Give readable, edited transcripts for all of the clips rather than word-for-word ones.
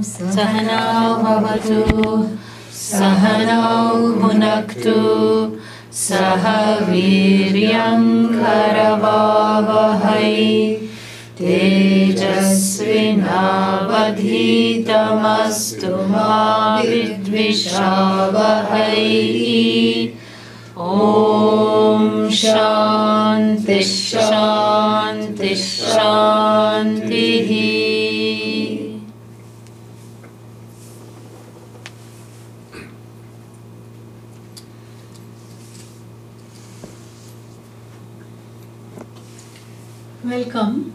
Sahanāvavatu, sahanāvunaktu, sahavīryaṃ karavāvahai, tejasvinavadhitamastu ma vidvishavahai. Om Shanti Shanti Shanti. Welcome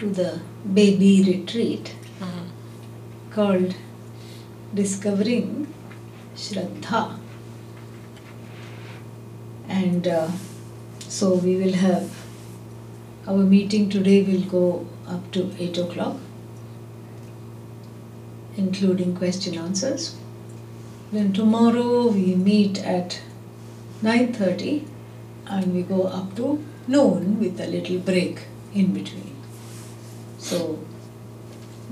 to the baby retreat called Discovering Shraddha. And so we will have our meeting today will go up to 8 o'clock, including question answers. Then tomorrow we meet at 9:30 and we go up to noon with a little break in between. So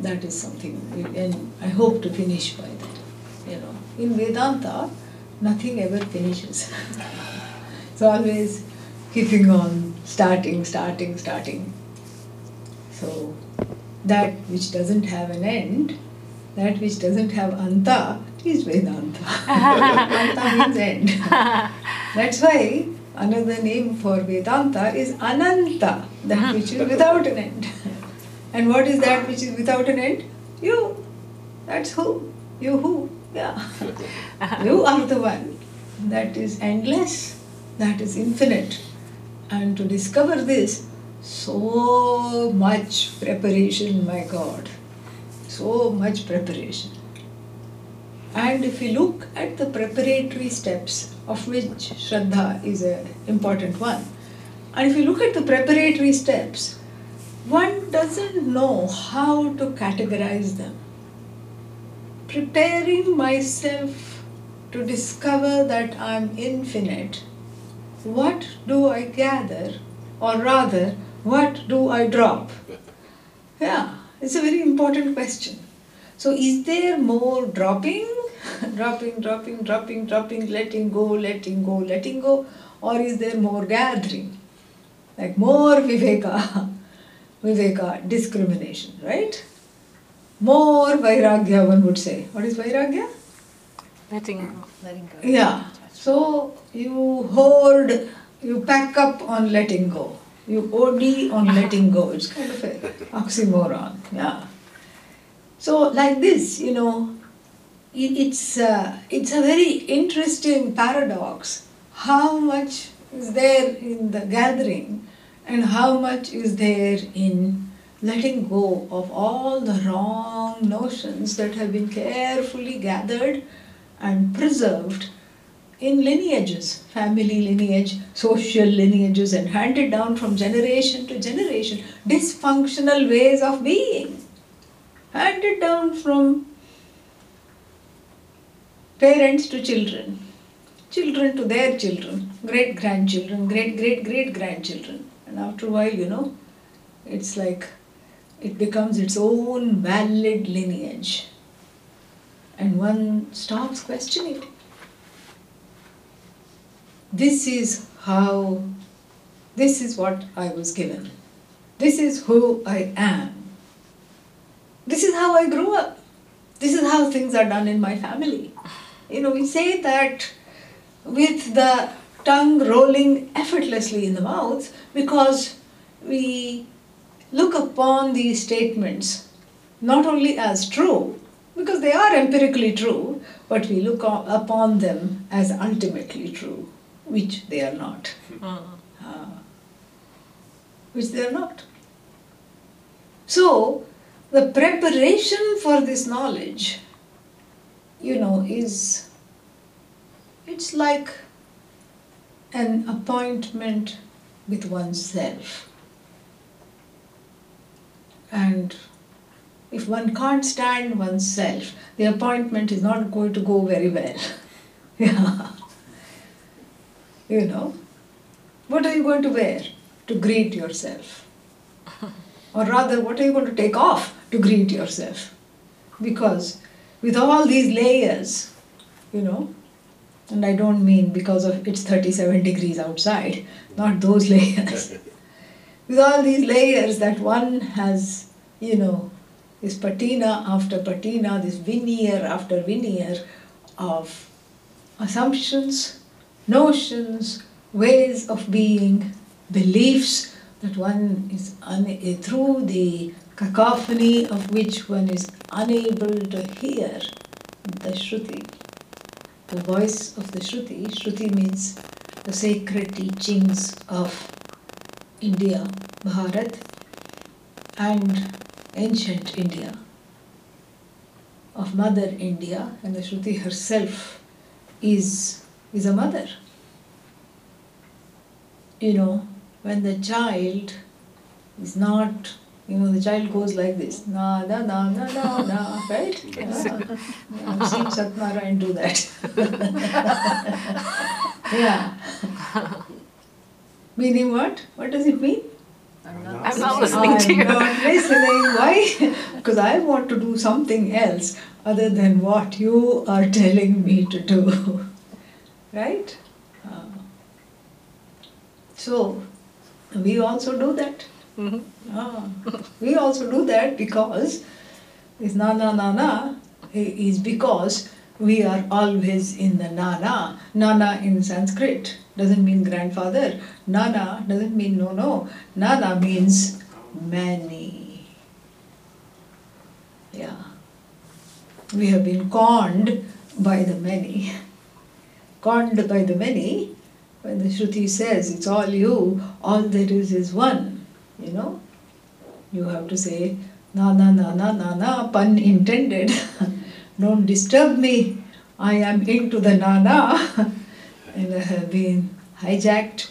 that is something, and I hope to finish by that. You know, in Vedanta, nothing ever finishes. It's always keeping on, starting. So that which doesn't have an end, that which doesn't have anta, is Vedanta. Anta means end. That's why another name for Vedanta is ananta, that which is without an end. And what is that which is without an end? You. That's who. You who. Yeah. You are the one. That is endless. That is infinite. And to discover this, so much preparation, my God. So much preparation. And if you look at the preparatory steps, of which Shraddha is an important one, and if you look at the preparatory steps, one doesn't know how to categorize them. Preparing myself to discover that I am infinite, what do I gather, or rather, what do I drop? Yeah, it's a very important question. So is there more dropping? dropping, letting go, or is there more gathering? Like more Viveka, discrimination, right? More vairagya, one would say. What is vairagya? Letting go. Yeah. So you hoard, you pack up on letting go. You OD on letting go. It's kind of an oxymoron. Yeah. So like this, you know, it's a very interesting paradox. How much is there in the gathering and how much is there in letting go of all the wrong notions that have been carefully gathered and preserved in lineages, family lineage, social lineages, and handed down from generation to generation, dysfunctional ways of being, handed down from parents to children, children to their children, great-grandchildren, great-great-great-grandchildren. And after a while, you know, it's like it becomes its own valid lineage. And one stops questioning it. This is what I was given. This is who I am. This is how I grew up. This is how things are done in my family. You know, we say that with the tongue rolling effortlessly in the mouth because we look upon these statements not only as true, because they are empirically true, but we look upon them as ultimately true. Which they are not. So, the preparation for this knowledge, you know, is, it's like an appointment with oneself. And if one can't stand oneself, the appointment is not going to go very well. Yeah. You know, what are you going to wear to greet yourself? Or rather, what are you going to take off to greet yourself? because with all these layers, you know, and I don't mean because of it's 37 degrees outside, not those layers. With all these layers that one has, you know, this patina after patina, this veneer after veneer of assumptions, notions, ways of being, beliefs that one is through the cacophony of which one is unable to hear the Shruti, the voice of the Shruti. Shruti means the sacred teachings of India, Bharat, and ancient India, of Mother India, and the Shruti herself is a mother. You know, when the child is not, you know, the child goes like this, na na na na na na, right? I've seen Satnarayan do that. Yeah. Meaning what? What does it mean? I'm not listening to you. I'm not listening. Why? Because I want to do something else other than what you are telling me to do. Right? So, we also do that. Mm-hmm. We also do that because this na-na-na-na is because we are always in the nana. Nana in Sanskrit doesn't mean grandfather. Nana doesn't mean no. Nana means many. Yeah. We have been conned by the many. Conned by the many. When the Shruti says, it's all you, all there is one. You know? You have to say, na na na na na na, pun intended. Don't disturb me, I am into the Nana. And I have been hijacked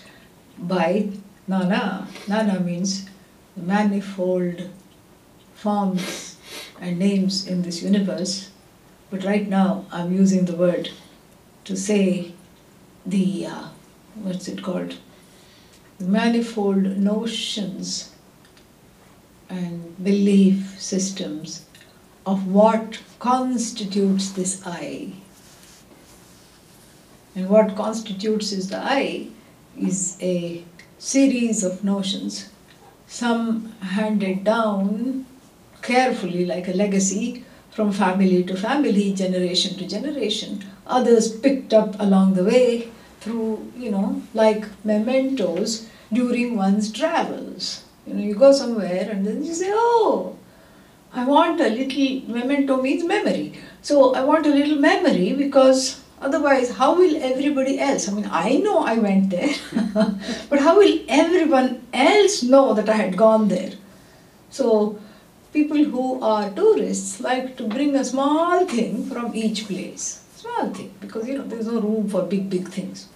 by Nana. Nana means manifold forms and names in this universe. But right now I'm using the word to say the, what's it called? The manifold notions and belief systems of what constitutes this I. And what constitutes is the I is a series of notions, some handed down carefully like a legacy from family to family, generation to generation, others picked up along the way through, you know, like mementos during one's travels. You know, you go somewhere and then you say, oh, I want a little, memento means memory. So I want a little memory because otherwise how will everybody else, I mean I know I went there, but how will everyone else know that I had gone there? So people who are tourists like to bring a small thing from each place. Small thing, because you know there's no room for big things.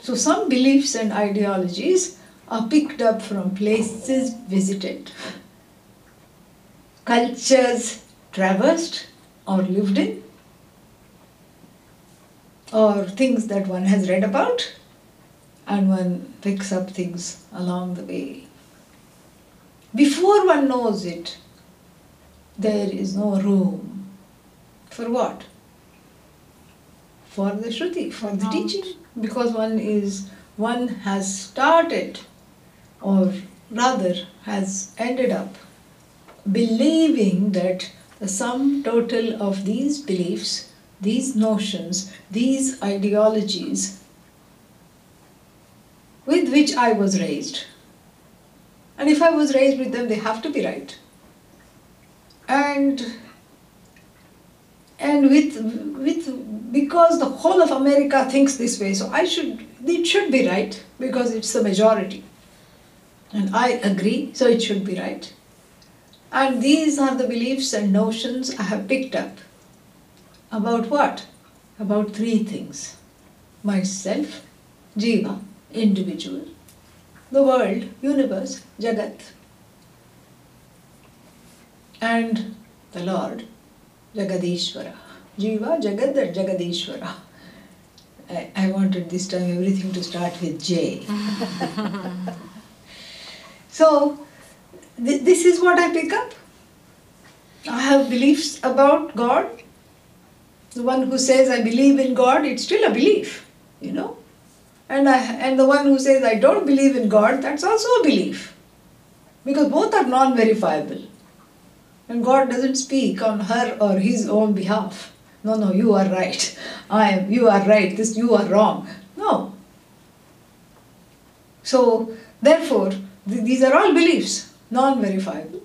So some beliefs and ideologies are picked up from places visited, cultures traversed or lived in, or things that one has read about, and one picks up things along the way. Before one knows it, there is no room. For what? For the Shruti, for the teaching. Because one has started, or rather has ended up believing that the sum total of these beliefs, these notions, these ideologies with which I was raised, and if I was raised with them, they have to be right. And with because the whole of America thinks this way, so it should be right because it's the majority. And I agree, so it should be right. And these are the beliefs and notions I have picked up. About what? About three things. Myself, Jiva, individual, the world, universe, Jagat, and the Lord, Jagadishwara. Jiva, Jagat, and Jagadishwara. I wanted this time everything to start with J. So, this is what I pick up. have beliefs about God. The one who says, I believe in God, it's still a belief, you know. And the one who says, I don't believe in God, that's also a belief. Because both are non-verifiable. And God doesn't speak on her or his own behalf. No, no, you are right. You are right. This, you are wrong. No. So, therefore, these are all beliefs, non-verifiable.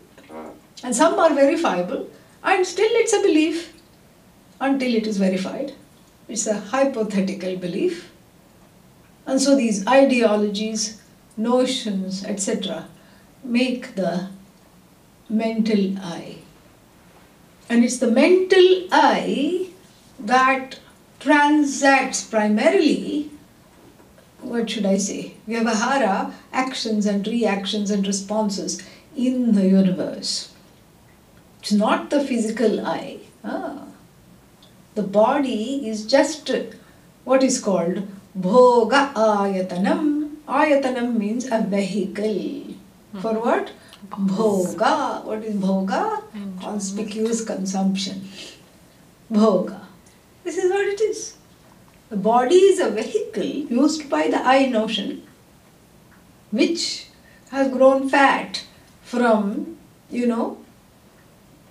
And some are verifiable, and still it's a belief until it is verified. It's a hypothetical belief. And so these ideologies, notions, etc. make the mental I. And it's the mental I that transacts primarily, what should I say, vyavahara, actions and reactions and responses in the universe. It's not the physical I. The body is just what is called bhoga ayatanam. Ayatanam means a vehicle. For what? Bhoga. What is bhoga? Conspicuous consumption. Bhoga. This is what it is. The body is a vehicle used by the I notion, which has grown fat from, you know,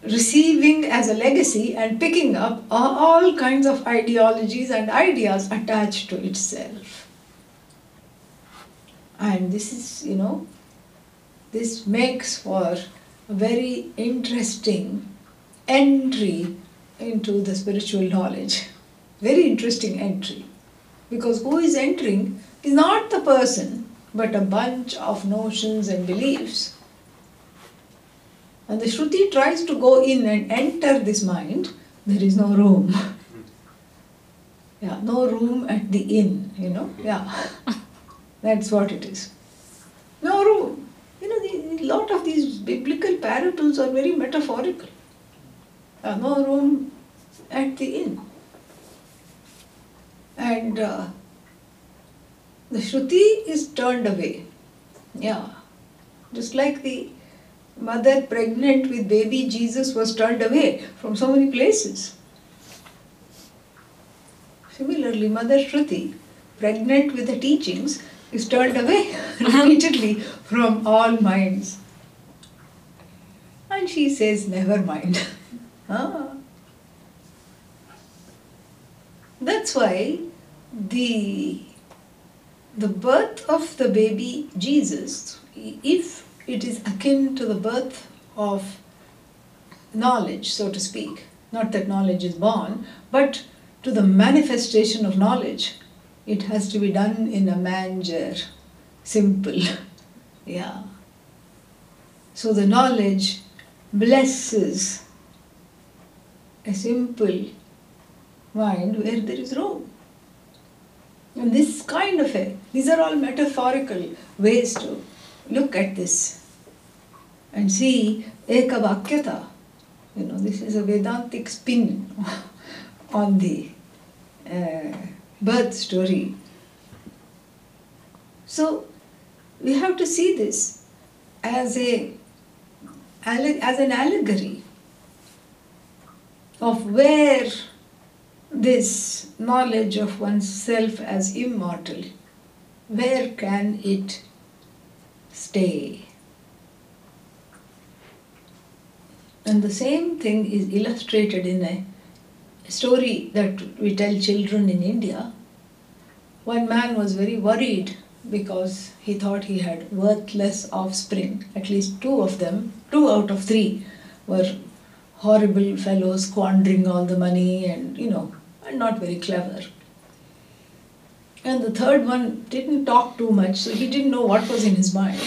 receiving as a legacy and picking up all kinds of ideologies and ideas attached to itself. And this is, you know, this makes for a very interesting entry into the spiritual knowledge. Very interesting entry. Because who is entering is not the person, but a bunch of notions and beliefs. And the Shruti tries to go in and enter this mind. There is no room. Yeah, no room at the inn, you know. Yeah, that's what it is. No room. You know, a lot of these biblical parables are very metaphorical. No room at the inn. And the Shruti is turned away. Yeah, just like the mother pregnant with baby Jesus was turned away from so many places. Similarly, Mother Shruti, pregnant with the teachings, is turned away repeatedly from all minds. And she says, never mind. That's why the birth of the baby Jesus, if it is akin to the birth of knowledge, so to speak. Not that knowledge is born, but to the manifestation of knowledge. It has to be done in a manger. Simple. Yeah. So the knowledge blesses a simple mind where there is room. And this kind of a, these are all metaphorical ways to look at this and see ekavakyata. You know, this is a Vedantic spin on the birth story. So we have to see this as an allegory of where this knowledge of oneself as immortal, where can it stay. And the same thing is illustrated in a story that we tell children in India. One man was very worried because he thought he had worthless offspring. At least two of them, 2 out of 3, were horrible fellows squandering all the money and, you know, and not very clever. And the third one didn't talk too much, so he didn't know what was in his mind.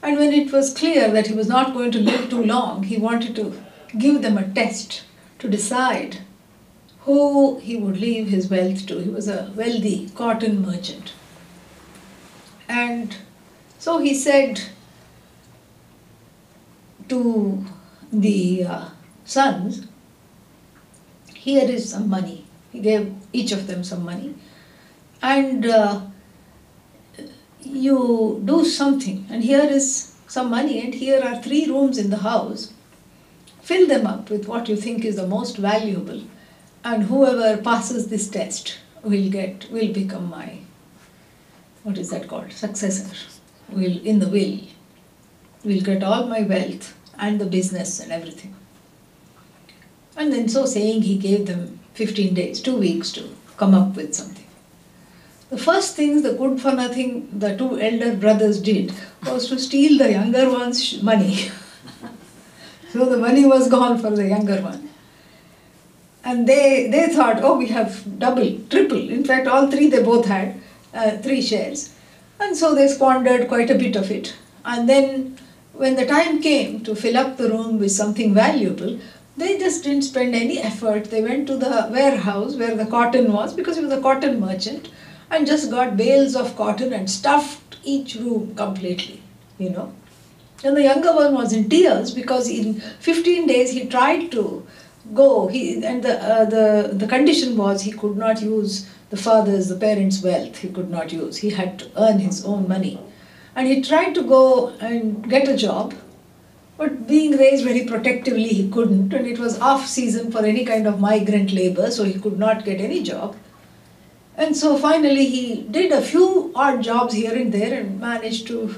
And when it was clear that he was not going to live too long, he wanted to give them a test to decide who he would leave his wealth to. He was a wealthy cotton merchant. And so he said to the sons, here is some money. He gave each of them some money. And you do something, and here is some money, and here are 3 rooms in the house. Fill them up with what you think is the most valuable, and whoever passes this test will become my, what is that called, successor. Will get all my wealth and the business and everything. And then so saying, he gave them 15 days, 2 weeks to come up with something. The first things the good-for-nothing, the two elder brothers did was to steal the younger one's money. So the money was gone for the younger one. And they thought, oh, we have double, triple. In fact, all three, they both had 3 shares. And so they squandered quite a bit of it. And then when the time came to fill up the room with something valuable, they just didn't spend any effort. They went to the warehouse where the cotton was, because he was a cotton merchant, and just got bales of cotton and stuffed each room completely, you know. And the younger one was in tears, because in 15 days he tried to go, and the condition was he could not use the father's, the parents' wealth. He could not use. He had to earn his own money. And he tried to go and get a job, but being raised very protectively, he couldn't, and it was off-season for any kind of migrant labor, so he could not get any job. And so finally he did a few odd jobs here and there and managed to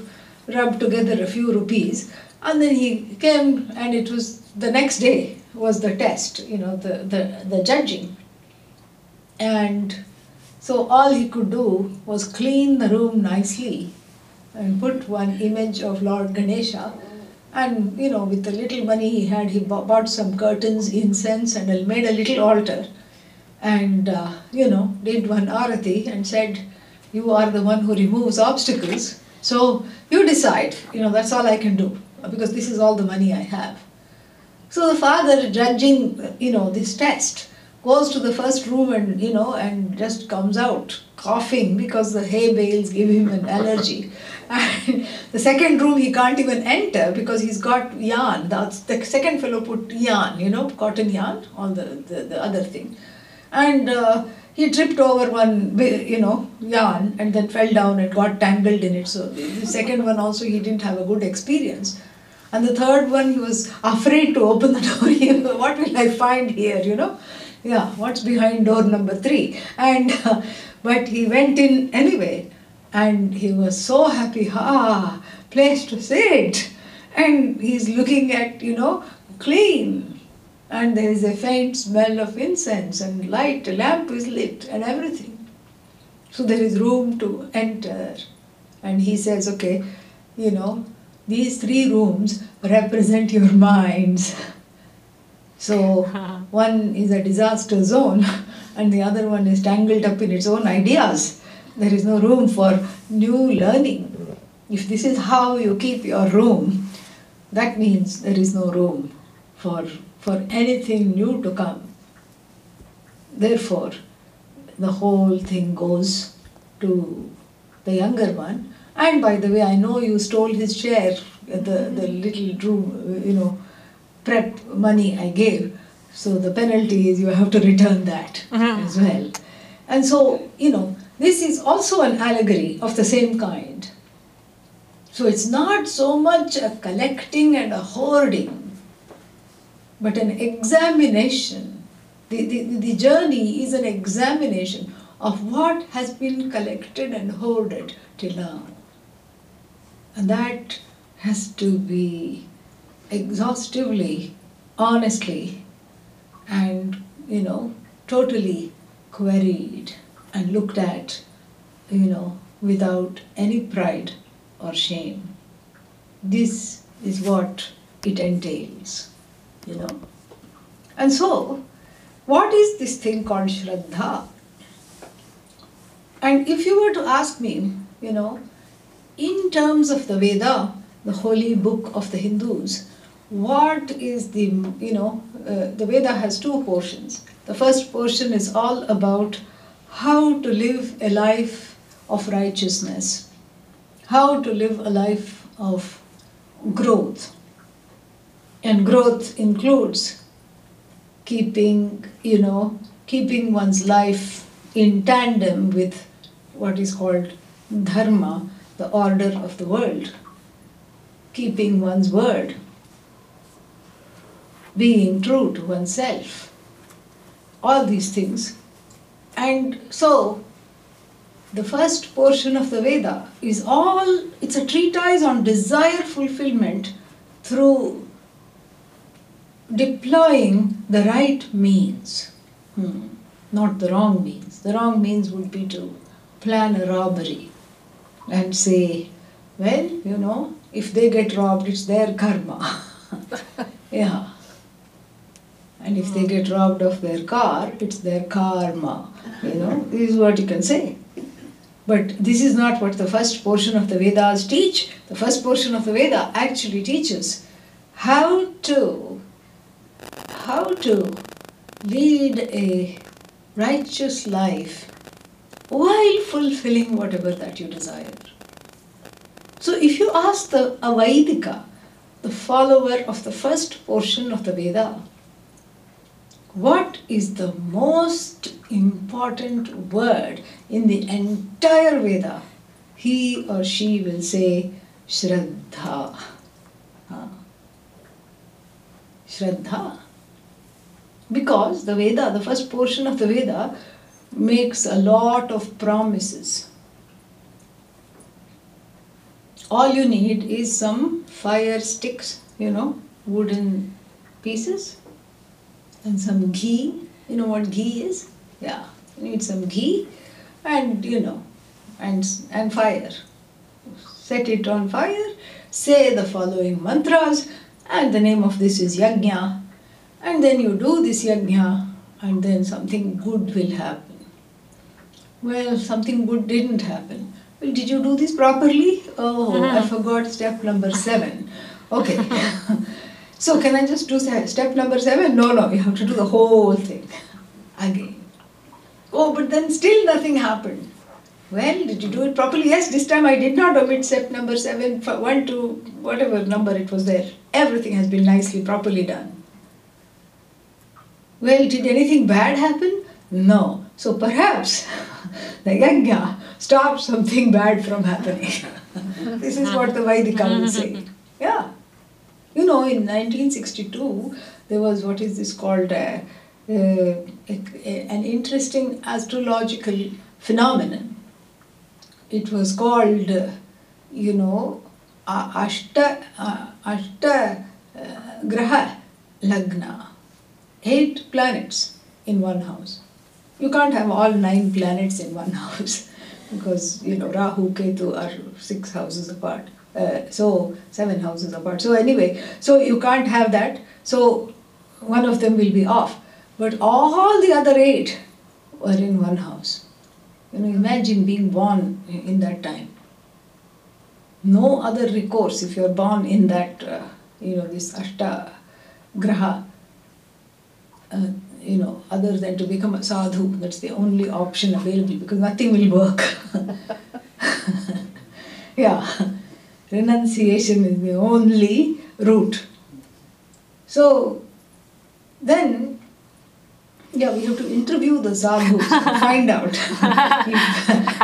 rub together a few rupees. And then he came, and it was the next day was the test, you know, the judging. And so all he could do was clean the room nicely and put one image of Lord Ganesha. And, you know, with the little money he had, he bought some curtains, incense, and made a little altar. And, you know, did one arati and said, you are the one who removes obstacles. So you decide, you know, that's all I can do, because this is all the money I have. So the father, judging, you know, this test, goes to the first room and, you know, and just comes out coughing, because the hay bales give him an allergy. And the second room he can't even enter, because he's got yarn. The second fellow put yarn, you know, cotton yarn on the other thing. And he tripped over one, you know, yarn, and then fell down and got tangled in it. So the second one also, he didn't have a good experience. And the third one, he was afraid to open the door. What will I find here, you know? Yeah, what's behind door number 3? And but he went in anyway, and he was so happy. Ah, place to sit. And he's looking at, you know, clean. And there is a faint smell of incense and light, a lamp is lit and everything. So there is room to enter. And he says, okay, you know, these 3 rooms represent your minds. So one is a disaster zone, and the other one is tangled up in its own ideas. There is no room for new learning. If this is how you keep your room, that means there is no room for anything new to come. Therefore, the whole thing goes to the younger one. And by the way, I know you stole his share, the little room, you know, prep money I gave. So the penalty is you have to return that as well. And so, you know, this is also an allegory of the same kind. So it's not so much a collecting and a hoarding, but an examination. The journey is an examination of what has been collected and hoarded till now. And that has to be exhaustively, honestly, and, you know, totally queried and looked at, you know, without any pride or shame. This is what it entails. You know. And so, what is this thing called śhraddhā? And if you were to ask me, you know, in terms of the Veda, the holy book of the Hindus, what is the, you know, the Veda has 2 portions. The first portion is all about how to live a life of righteousness, how to live a life of growth. And growth includes keeping, you know, keeping one's life in tandem with what is called dharma, the order of the world, keeping one's word, being true to oneself, all these things. And so the first portion of the Veda is all, it's a treatise on desire fulfillment through deploying the right means, not the wrong means. The wrong means would be to plan a robbery and say, well, you know, if they get robbed, it's their karma. Yeah. And if they get robbed of their car, it's their karma. You know, this is what you can say. But this is not what the first portion of the Vedas teach. The first portion of the Veda actually teaches how to lead a righteous life while fulfilling whatever that you desire. So if you ask a Vaidika, the follower of the first portion of the Veda, what is the most important word in the entire Veda? He or she will say śhraddhā. Śhraddhā. Because the Veda, the first portion of the Veda, makes a lot of promises. All you need is some fire sticks, you know, wooden pieces, and some ghee. You know what ghee is? Yeah, you need some ghee and, you know, and fire. Set it on fire, say the following mantras, and the name of this is yajna. And then you do this yajna, and then something good will happen. Well, something good didn't happen. Well, did you do this properly? Oh, I forgot step number 7. Okay. So can I just do step number 7? No, you have to do the whole thing again. Oh, but then still nothing happened. Well, did you do it properly? Yes, this time I did not omit step number 7, 1, 2, whatever number it was there. Everything has been nicely, properly done. Well, did anything bad happen? No. So perhaps the yajna stopped something bad from happening. This is what the Vaidika will say. Yeah. You know, in 1962, there was what is this called an interesting astrological phenomenon. It was called, you know, Ashta Graha Lagna. 8 planets in one house. You can't have all 9 planets in one house because, you know, Rahu, Ketu are 6 houses apart. So 7 houses apart. So anyway, so you can't have that. So one of them will be off. But all the other 8 were in one house. You know, imagine being born in that time. No other recourse if you're born in that, you know, this Ashta Graha. You know, other than to become a sadhu, that's the only option available because nothing will work. Yeah, renunciation is the only route. So then, yeah, we have to interview the sadhus to find out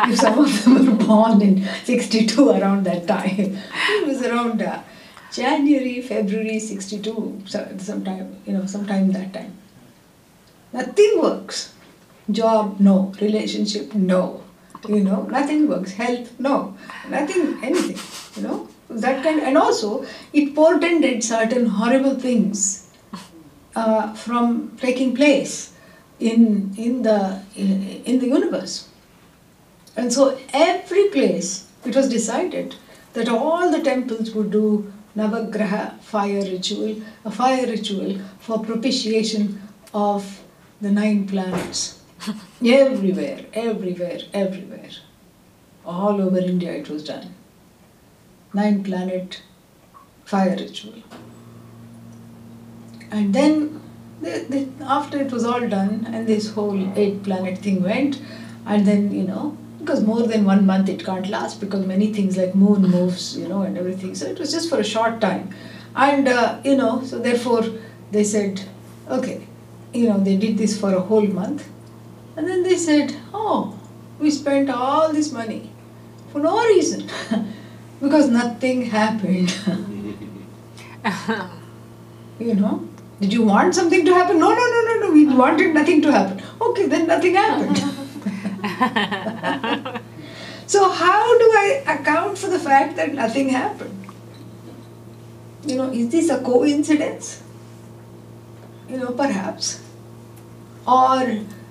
if some of them were born in 62 around that time. It was around January, February 62, sometime, you know, sometime that time. Nothing works. Job, no. Relationship, no. You know, nothing works. Health, no. Nothing, anything, you know. That kind, and also, it portended certain horrible things from taking place in the universe. And so, every place, it was decided that all the temples would do Navagraha fire ritual, a fire ritual for propitiation of the 9 planets. Everywhere, everywhere, everywhere. All over India it was done. 9 planet fire ritual. And then, after it was all done, and this whole 8 planet thing went, and then, you know, because more than 1 month it can't last, because many things like moon moves, you know, and everything. So it was just for a short time. And, you know, so therefore they said, okay, you know, they did this for a whole month. And then they said, oh, we spent all this money for no reason. Because nothing happened. You know, Did you want something to happen? No, no, no, no, no. We wanted nothing to happen. Okay, then nothing happened. So how do I account for the fact that nothing happened? You know, is this a coincidence? You know, perhaps. Or,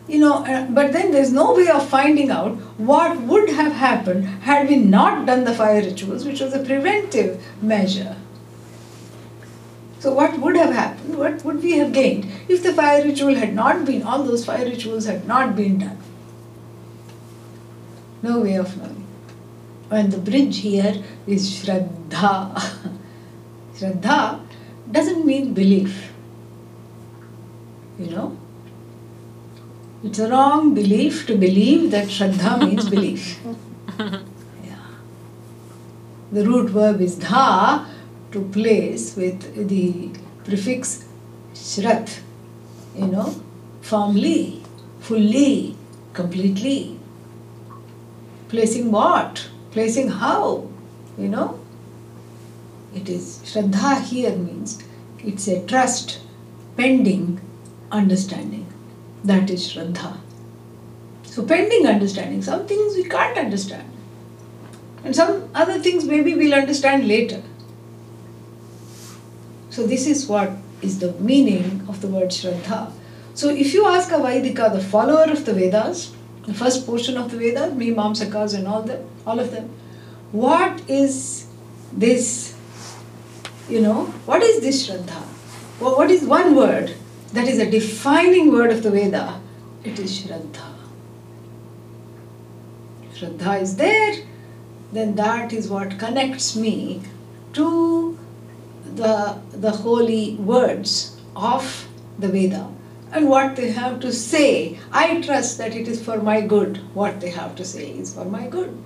you know, but then there's no way of finding out what would have happened had we not done the fire rituals, which was a preventive measure. So what would have happened? What would we have gained if the fire ritual had not been, all those fire rituals had not been done? No way of knowing. And the bridge here is śhraddhā. Śhraddhā doesn't mean belief. You know? It's a wrong belief to believe that śhraddhā means belief. Yeah. The root verb is dha, to place with the prefix shraddh, you know, firmly, fully, completely. Placing what? Placing how? You know, it is Shraddha here means it's a trust pending understanding. That is Shraddha. So pending understanding, some things we can't understand. And some other things maybe we'll understand later. So this is what is the meaning of the word Shraddha. So if you ask a Vaidika, the follower of the Vedas, the first portion of the Vedas, Mimamsakas and all of them, what is this, you know, what is this Shraddha? Well, what is one word that is a defining word of the Veda? It is Shraddha. Shraddha is there, then that is what connects me to the holy words of the Veda and what they have to say. I trust that it is for my good. What they have to say is for my good.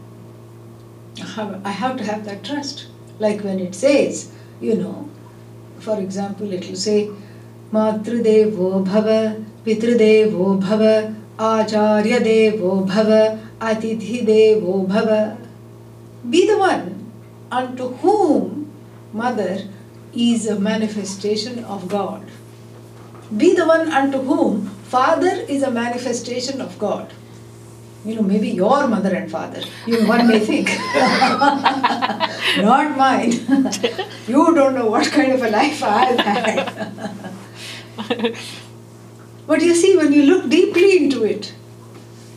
I have to have that trust. Like when it says, you know, for example, it will say, Matru Devo Bhava, Pitru Devo Bhava, Acharya Devo Bhava, Ātithi Devo Bhava. Be the one unto whom Mother is a manifestation of God. Be the one unto whom Father is a manifestation of God. You know, maybe your mother and father, you one may think, not mine. You don't know what kind of a life I've had. But you see, when you look deeply into it,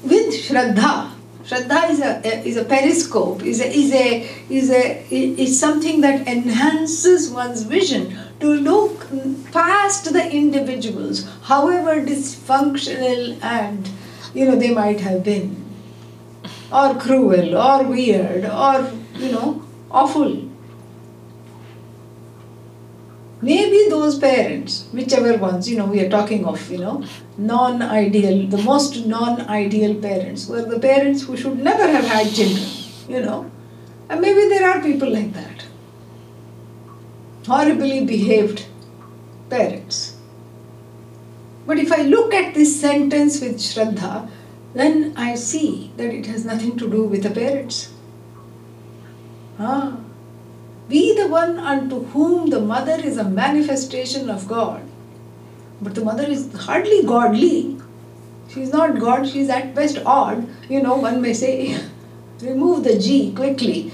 with Shraddha, Shraddha is a periscope, is something that enhances one's vision to look past the individuals, however dysfunctional and, you know, they might have been, or cruel, or weird, or, you know, awful. Maybe those parents, whichever ones, you know, we are talking of, you know, non-ideal, the most non-ideal parents were the parents who should never have had children, you know. And maybe there are people like that. Horribly behaved parents. But if I look at this sentence with Shraddha, then I see that it has nothing to do with the parents. Ah. Be the one unto whom the mother is a manifestation of God. But the mother is hardly godly. She is not God, she is at best odd. You know, one may say, remove the G quickly.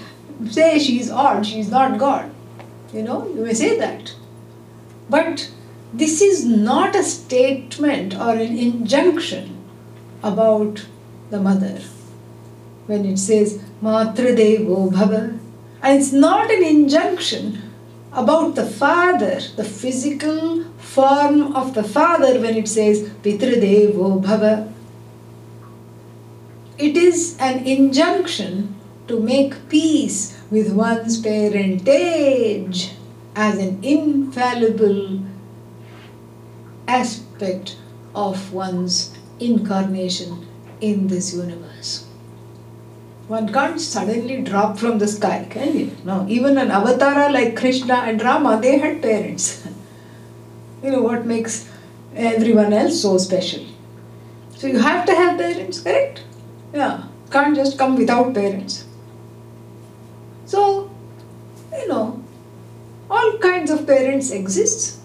Say she is odd, she is not God. You know, you may say that. But this is not a statement or an injunction about the mother. When it says, Matru Devo Bhava. And it's not an injunction about the father, the physical form of the father when it says Pitru Devo Bhava. It is an injunction to make peace with one's parentage as an infallible aspect of one's incarnation in this universe. One can't suddenly drop from the sky, can you? No, even an avatara like Krishna and Rama, they had parents. You know, what makes everyone else so special? So you have to have parents, correct? Yeah, can't just come without parents. So, you know, all kinds of parents exist.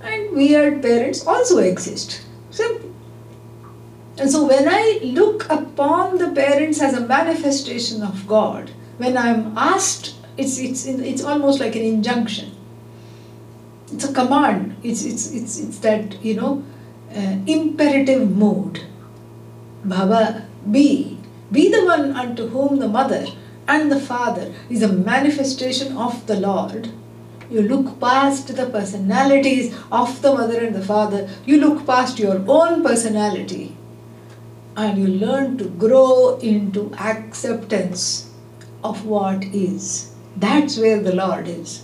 And and weird parents also exist. Simple. And so when I look upon the parents as a manifestation of God, when I'm asked, it's almost like an injunction. It's a command. It's that, you know, imperative mode. Bhava, be the one unto whom the mother and the father is a manifestation of the Lord. You look past the personalities of the mother and the father. You look past your own personality, and you learn to grow into acceptance of what is. That's where the Lord is.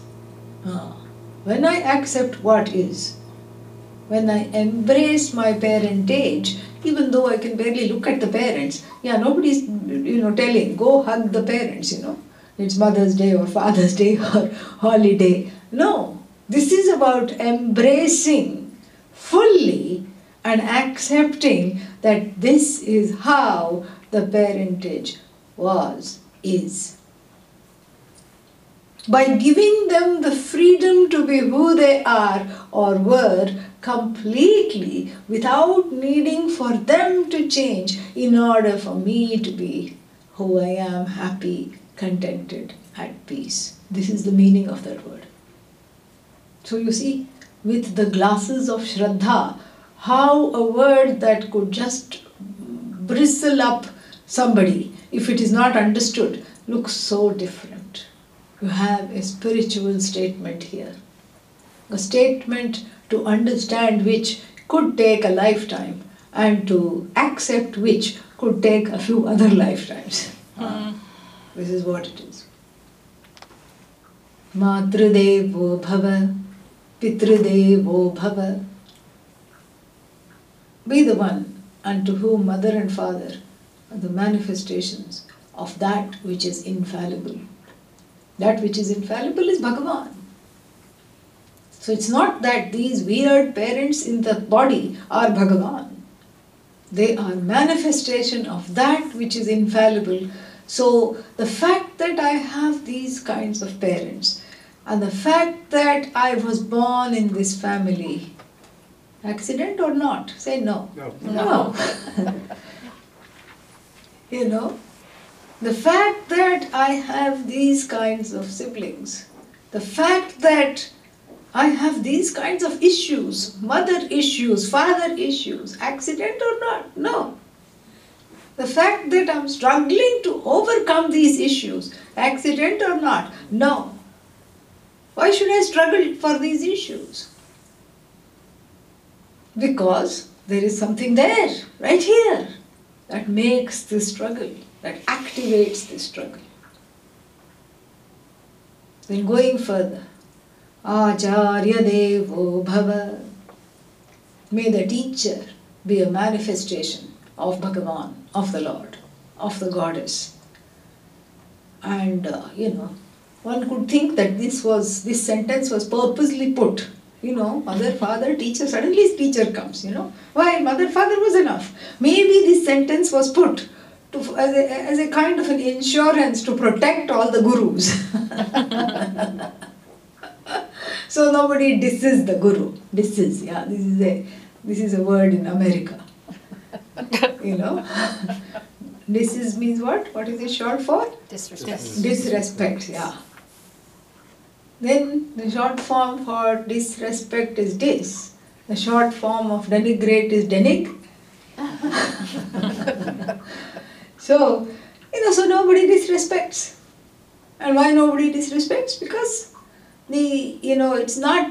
When I accept what is, when I embrace my parentage, even though I can barely look at the parents, yeah, nobody's, you know, telling, go hug the parents, you know, it's Mother's Day or Father's Day or holiday. No, this is about embracing fully and accepting that this is how the parentage was, is. By giving them the freedom to be who they are or were completely without needing for them to change in order for me to be who I am, happy, contented, at peace. This is the meaning of that word. So you see, with the glasses of śhraddhā, how a word that could just bristle up somebody, if it is not understood, looks so different. You have a spiritual statement here. A statement to understand which could take a lifetime, and to accept which could take a few other lifetimes. This is what it is. Matru Devo Bhava, Pitru Devo Bhava. Be the one unto whom mother and father are the manifestations of that which is infallible. That which is infallible is Bhagavan. So it's not that these weird parents in the body are Bhagavan. They are manifestation of that which is infallible. So the fact that I have these kinds of parents and the fact that I was born in this family, accident or not? Say no. No. You know, the fact that I have these kinds of siblings, the fact that I have these kinds of issues, mother issues, father issues, accident or not? No. The fact that I'm struggling to overcome these issues, accident or not? No. Why should I struggle for these issues? Because there is something there, right here, that makes this struggle, that activates this struggle. Then going further, Acharya Devo Bhava. May the teacher be a manifestation of Bhagavan, of the Lord, of the Goddess. And you know, one could think that this sentence was purposely put. You know, mother, father, teacher, suddenly teacher comes, you know. Why? Mother, father was enough. Maybe this sentence was put to, as a kind of an insurance to protect all the gurus. So nobody disses the guru. Disses, yeah, this is a word in America. You know. Disses means what? What is it short for? Disrespect. Disrespect, yeah. Then the short form for disrespect is dis. The short form of denigrate is denig. So, you know, so nobody disrespects. And why nobody disrespects? Because it's not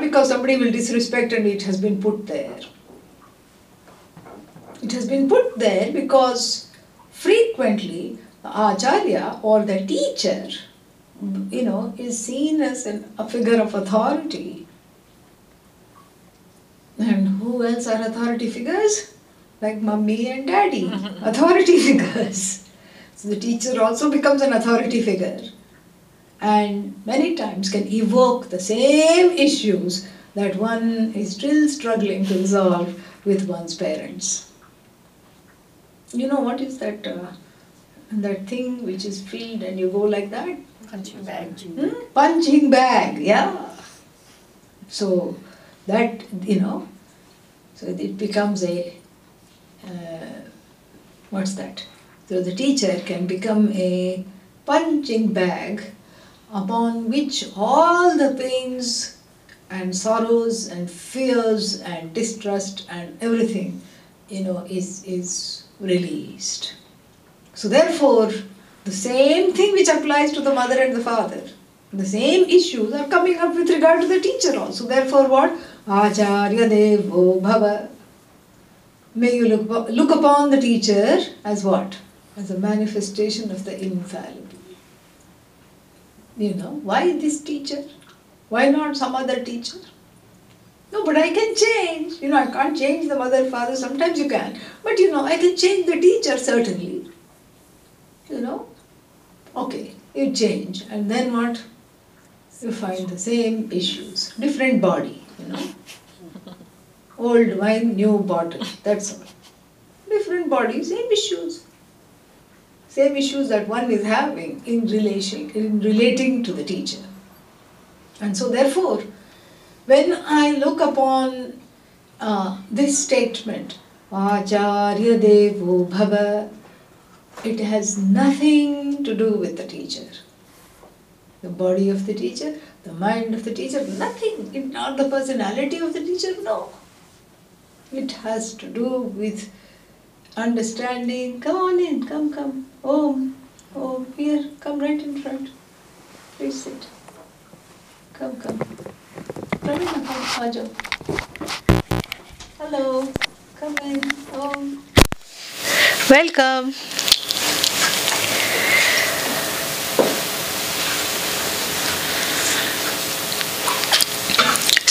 because somebody will disrespect and it has been put there. It has been put there because frequently the Acharya or the teacher, you know, is seen as a figure of authority. And who else are authority figures? Like mummy and daddy, authority figures. So the teacher also becomes an authority figure, and many times can evoke the same issues that one is still struggling to resolve with one's parents. You know, what is that, that thing which is filled and you go like that? Punching bag. Punching bag, yeah. So That, you know, so it becomes a, what's that? So the teacher can become a punching bag upon which all the pains and sorrows and fears and distrust and everything, you know, is released. So therefore, the same thing which applies to the mother and the father, the same issues are coming up with regard to the teacher also. Therefore what? Acharya Devo Bhava. May you look upon the teacher as what? As a manifestation of the infallible. You know, why this teacher? Why not some other teacher? No, but I can change. You know, I can't change the mother, father. Sometimes you can. But you know, I can change the teacher certainly. You know? Okay, you change. And then what? You find the same issues. Different body, you know. Old wine, new bottle. That's all. Different body, same issues. Same issues that one is having in relating to the teacher. And so therefore, when I look upon this statement, Acharya Devo Bhava, it has nothing to do with the teacher. The body of the teacher, the mind of the teacher, nothing. It, not the personality of the teacher, no. It has to do with understanding. Come on in, come. Oh, here, come right in front. Please sit. Come. Hello, come in. Oh. Welcome.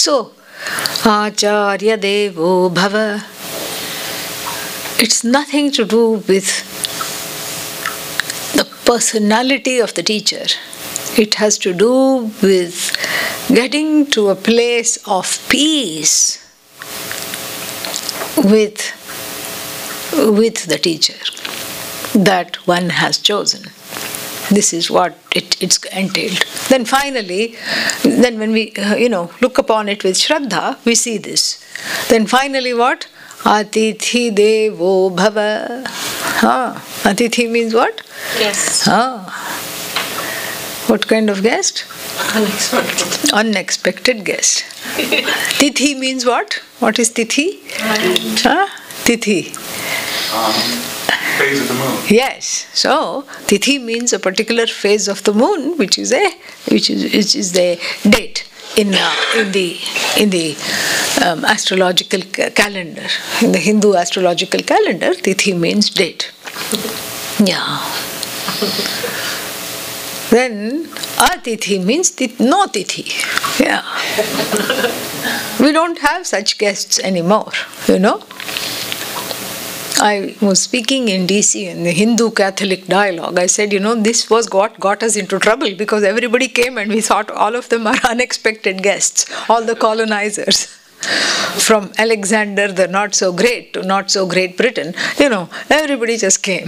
So, Acharya Devo Bhava. It's nothing to do with the personality of the teacher. It has to do with getting to a place of peace with the teacher that one has chosen. This is what it's entailed. Then finally, when we, you know, look upon it with śhraddhā, we see this. Then finally what? Ātithi Devo Bhava. Ātithi means what? Yes. What kind of guest? Unexpected. Unexpected guest. Tithi means what? What is tithi? Tithi. Phase of the moon. Yes. So tithi means a particular phase of the moon, which is the date in the astrological calendar, in the Hindu astrological calendar. Tithi means date. Yeah. Then ātithi means no tithi. Yeah. We don't have such guests anymore, you know. I was speaking in DC in the Hindu Catholic dialogue. I said, you know, this was what got us into trouble, because everybody came and we thought all of them are unexpected guests, all the colonizers. From Alexander the Not So Great to Not So Great Britain, you know, everybody just came.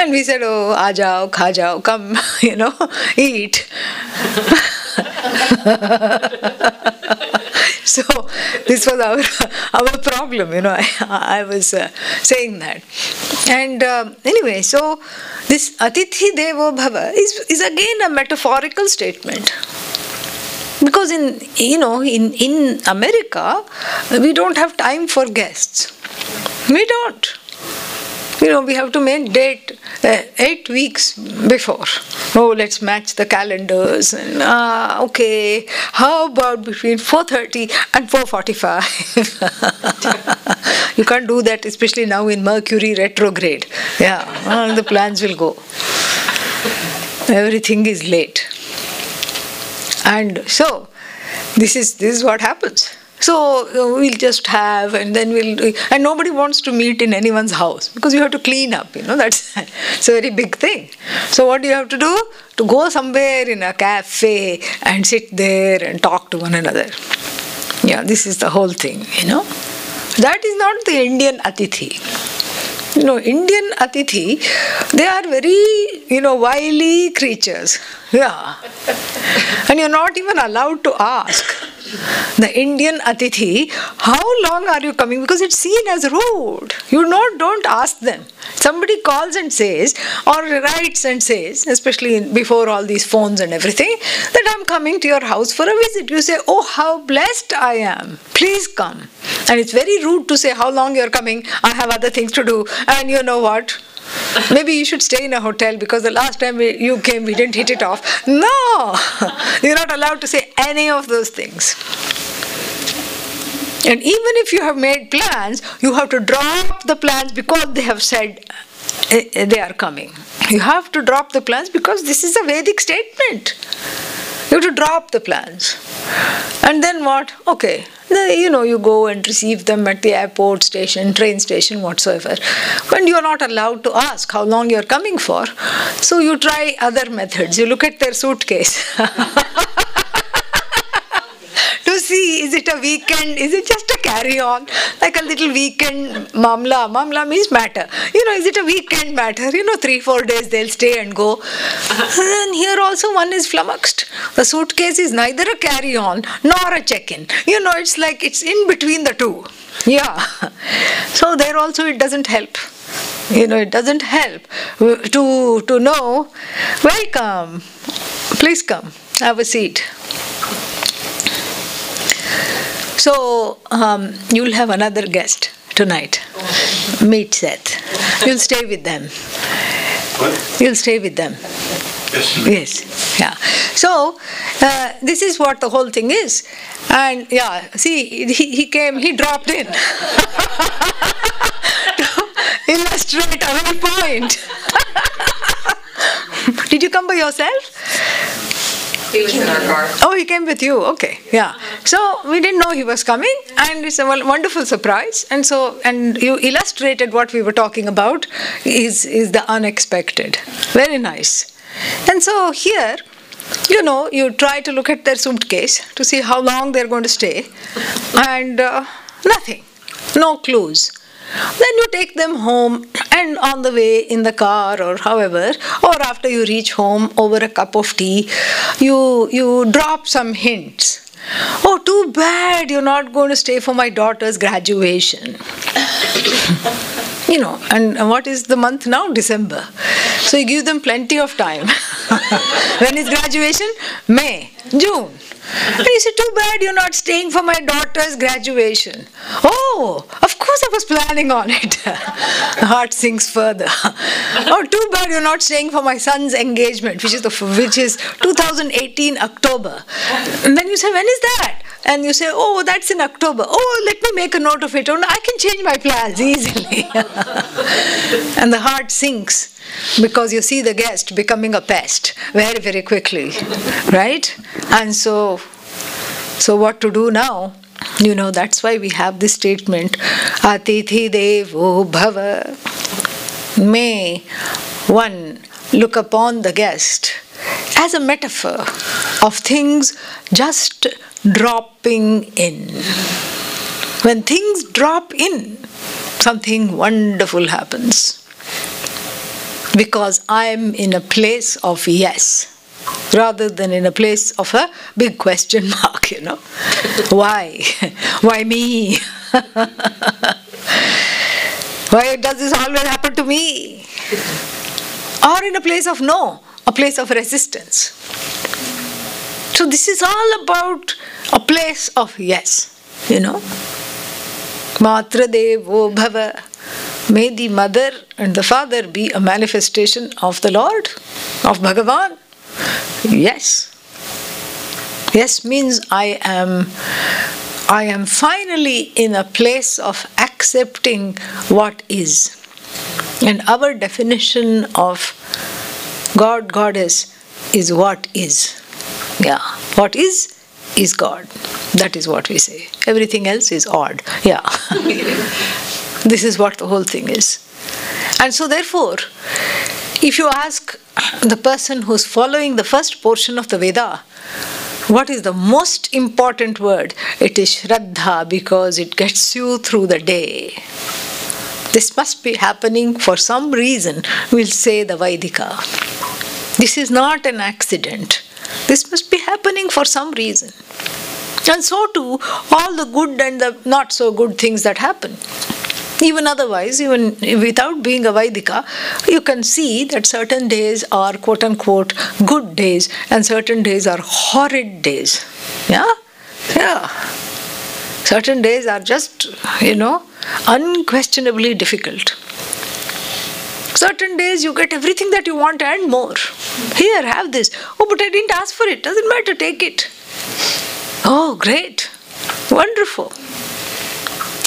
And we said, oh, aajao, khajao, come, you know, eat. So this was our problem, you know. I was saying that. And anyway, so this Ātithi Devo Bhava is again a metaphorical statement. Because in America, we don't have time for guests. We don't. You know, we have to make date 8 weeks before. Oh, let's match the calendars. And, okay, how about between 4:30 and 4:45? You can't do that, especially now in Mercury retrograde. Yeah, the plans will go. Everything is late. And so, this is what happens. So we'll just have, and then and nobody wants to meet in anyone's house, because you have to clean up, you know, it's a very big thing. So what do you have to do? To go somewhere in a cafe and sit there and talk to one another. Yeah, this is the whole thing, you know. That is not the Indian Ātithi. You know, Indian Ātithi, they are very, you know, wily creatures. Yeah. And you're not even allowed to ask. the Indian Ātithi, how long are you coming? Because it's seen as rude. You know, don't ask them. Somebody calls and says, or writes and says, especially before all these phones and everything, that I'm coming to your house for a visit. You say, oh, how blessed I am. Please come. And it's very rude to say, how long you're coming? I have other things to do. And you know what? Maybe you should stay in a hotel because the last time you came, we didn't hit it off. No! You're not allowed to say any of those things. And even if you have made plans, you have to drop the plans because they have said they are coming. You have to drop the plans because this is a Vedic statement. You have to drop the plans. And then what? Okay. You know, you go and receive them at the airport, station, train station, whatsoever. When you are not allowed to ask how long you are coming for, so you try other methods. You look at their suitcase. To see, is it a weekend? Is it just a carry-on? Like a little weekend mamla. Mamla means matter. You know, is it a weekend matter? You know, 3-4 days they'll stay and go. And here also one is flummoxed. The suitcase is neither a carry-on nor a check-in. You know, it's like it's in between the two. Yeah. So there also it doesn't help. You know, it doesn't help to know, welcome. Please come. Have a seat. So, you'll have another guest tonight. Meet Seth. You'll stay with them. What? You'll stay with them. Yes. Yes. Yeah. So, this is what the whole thing is. And yeah, see, he came, he dropped in. To illustrate a whole point. Did you come by yourself? He was in our car. Oh, he came with you. Okay, yeah. So we didn't know he was coming, and it's a wonderful surprise. And so, and you illustrated what we were talking about is the unexpected. Very nice. And so here, you know, you try to look at their suitcase to see how long they're going to stay, and nothing, no clues. Then you take them home, and on the way in the car or however, or after you reach home over a cup of tea, you drop some hints. Oh, too bad you're not going to stay for my daughter's graduation. You know, and what is the month now? December. So you give them plenty of time. When is graduation? May, June. And you say, too bad you're not staying for my daughter's graduation. Oh, of course I was planning on it. Heart sinks further. Oh, too bad you're not staying for my son's engagement, which is 2018 October. And then you say, when is that? And you say, oh, that's in October. Oh, let me make a note of it. Oh, I can change my plans easily. And the heart sinks because you see the guest becoming a pest very, very quickly. Right? And so what to do now? You know, that's why we have this statement, Ātithi Devo Bhava. May one look upon the guest as a metaphor of things just dropping in. When things drop in, something wonderful happens. Because I'm in a place of yes, rather than in a place of a big question mark, you know. Why? Why me? Why does this always happen to me? Or in a place of no, a place of resistance. So this is all about a place of yes, you know. Matra Devo Bhava. May the mother and the father be a manifestation of the Lord, of Bhagavan. Yes. Yes means I am finally in a place of accepting what is. And our definition of God, Goddess is what is. Yeah. What is God. That is what we say. Everything else is odd. Yeah. This is what the whole thing is. And so therefore, if you ask the person who's following the first portion of the Veda, what is the most important word? It is śhraddhā, because it gets you through the day. This must be happening for some reason, we'll say the Vaidika. This is not an accident. This must be happening for some reason. And so too, all the good and the not so good things that happen. Even otherwise, even without being a Vaidika, you can see that certain days are quote-unquote good days and certain days are horrid days. Yeah? Yeah. Certain days are just, unquestionably difficult. Certain days you get everything that you want and more. Here, have this. Oh, but I didn't ask for it. Doesn't matter, take it. Oh, great. Wonderful.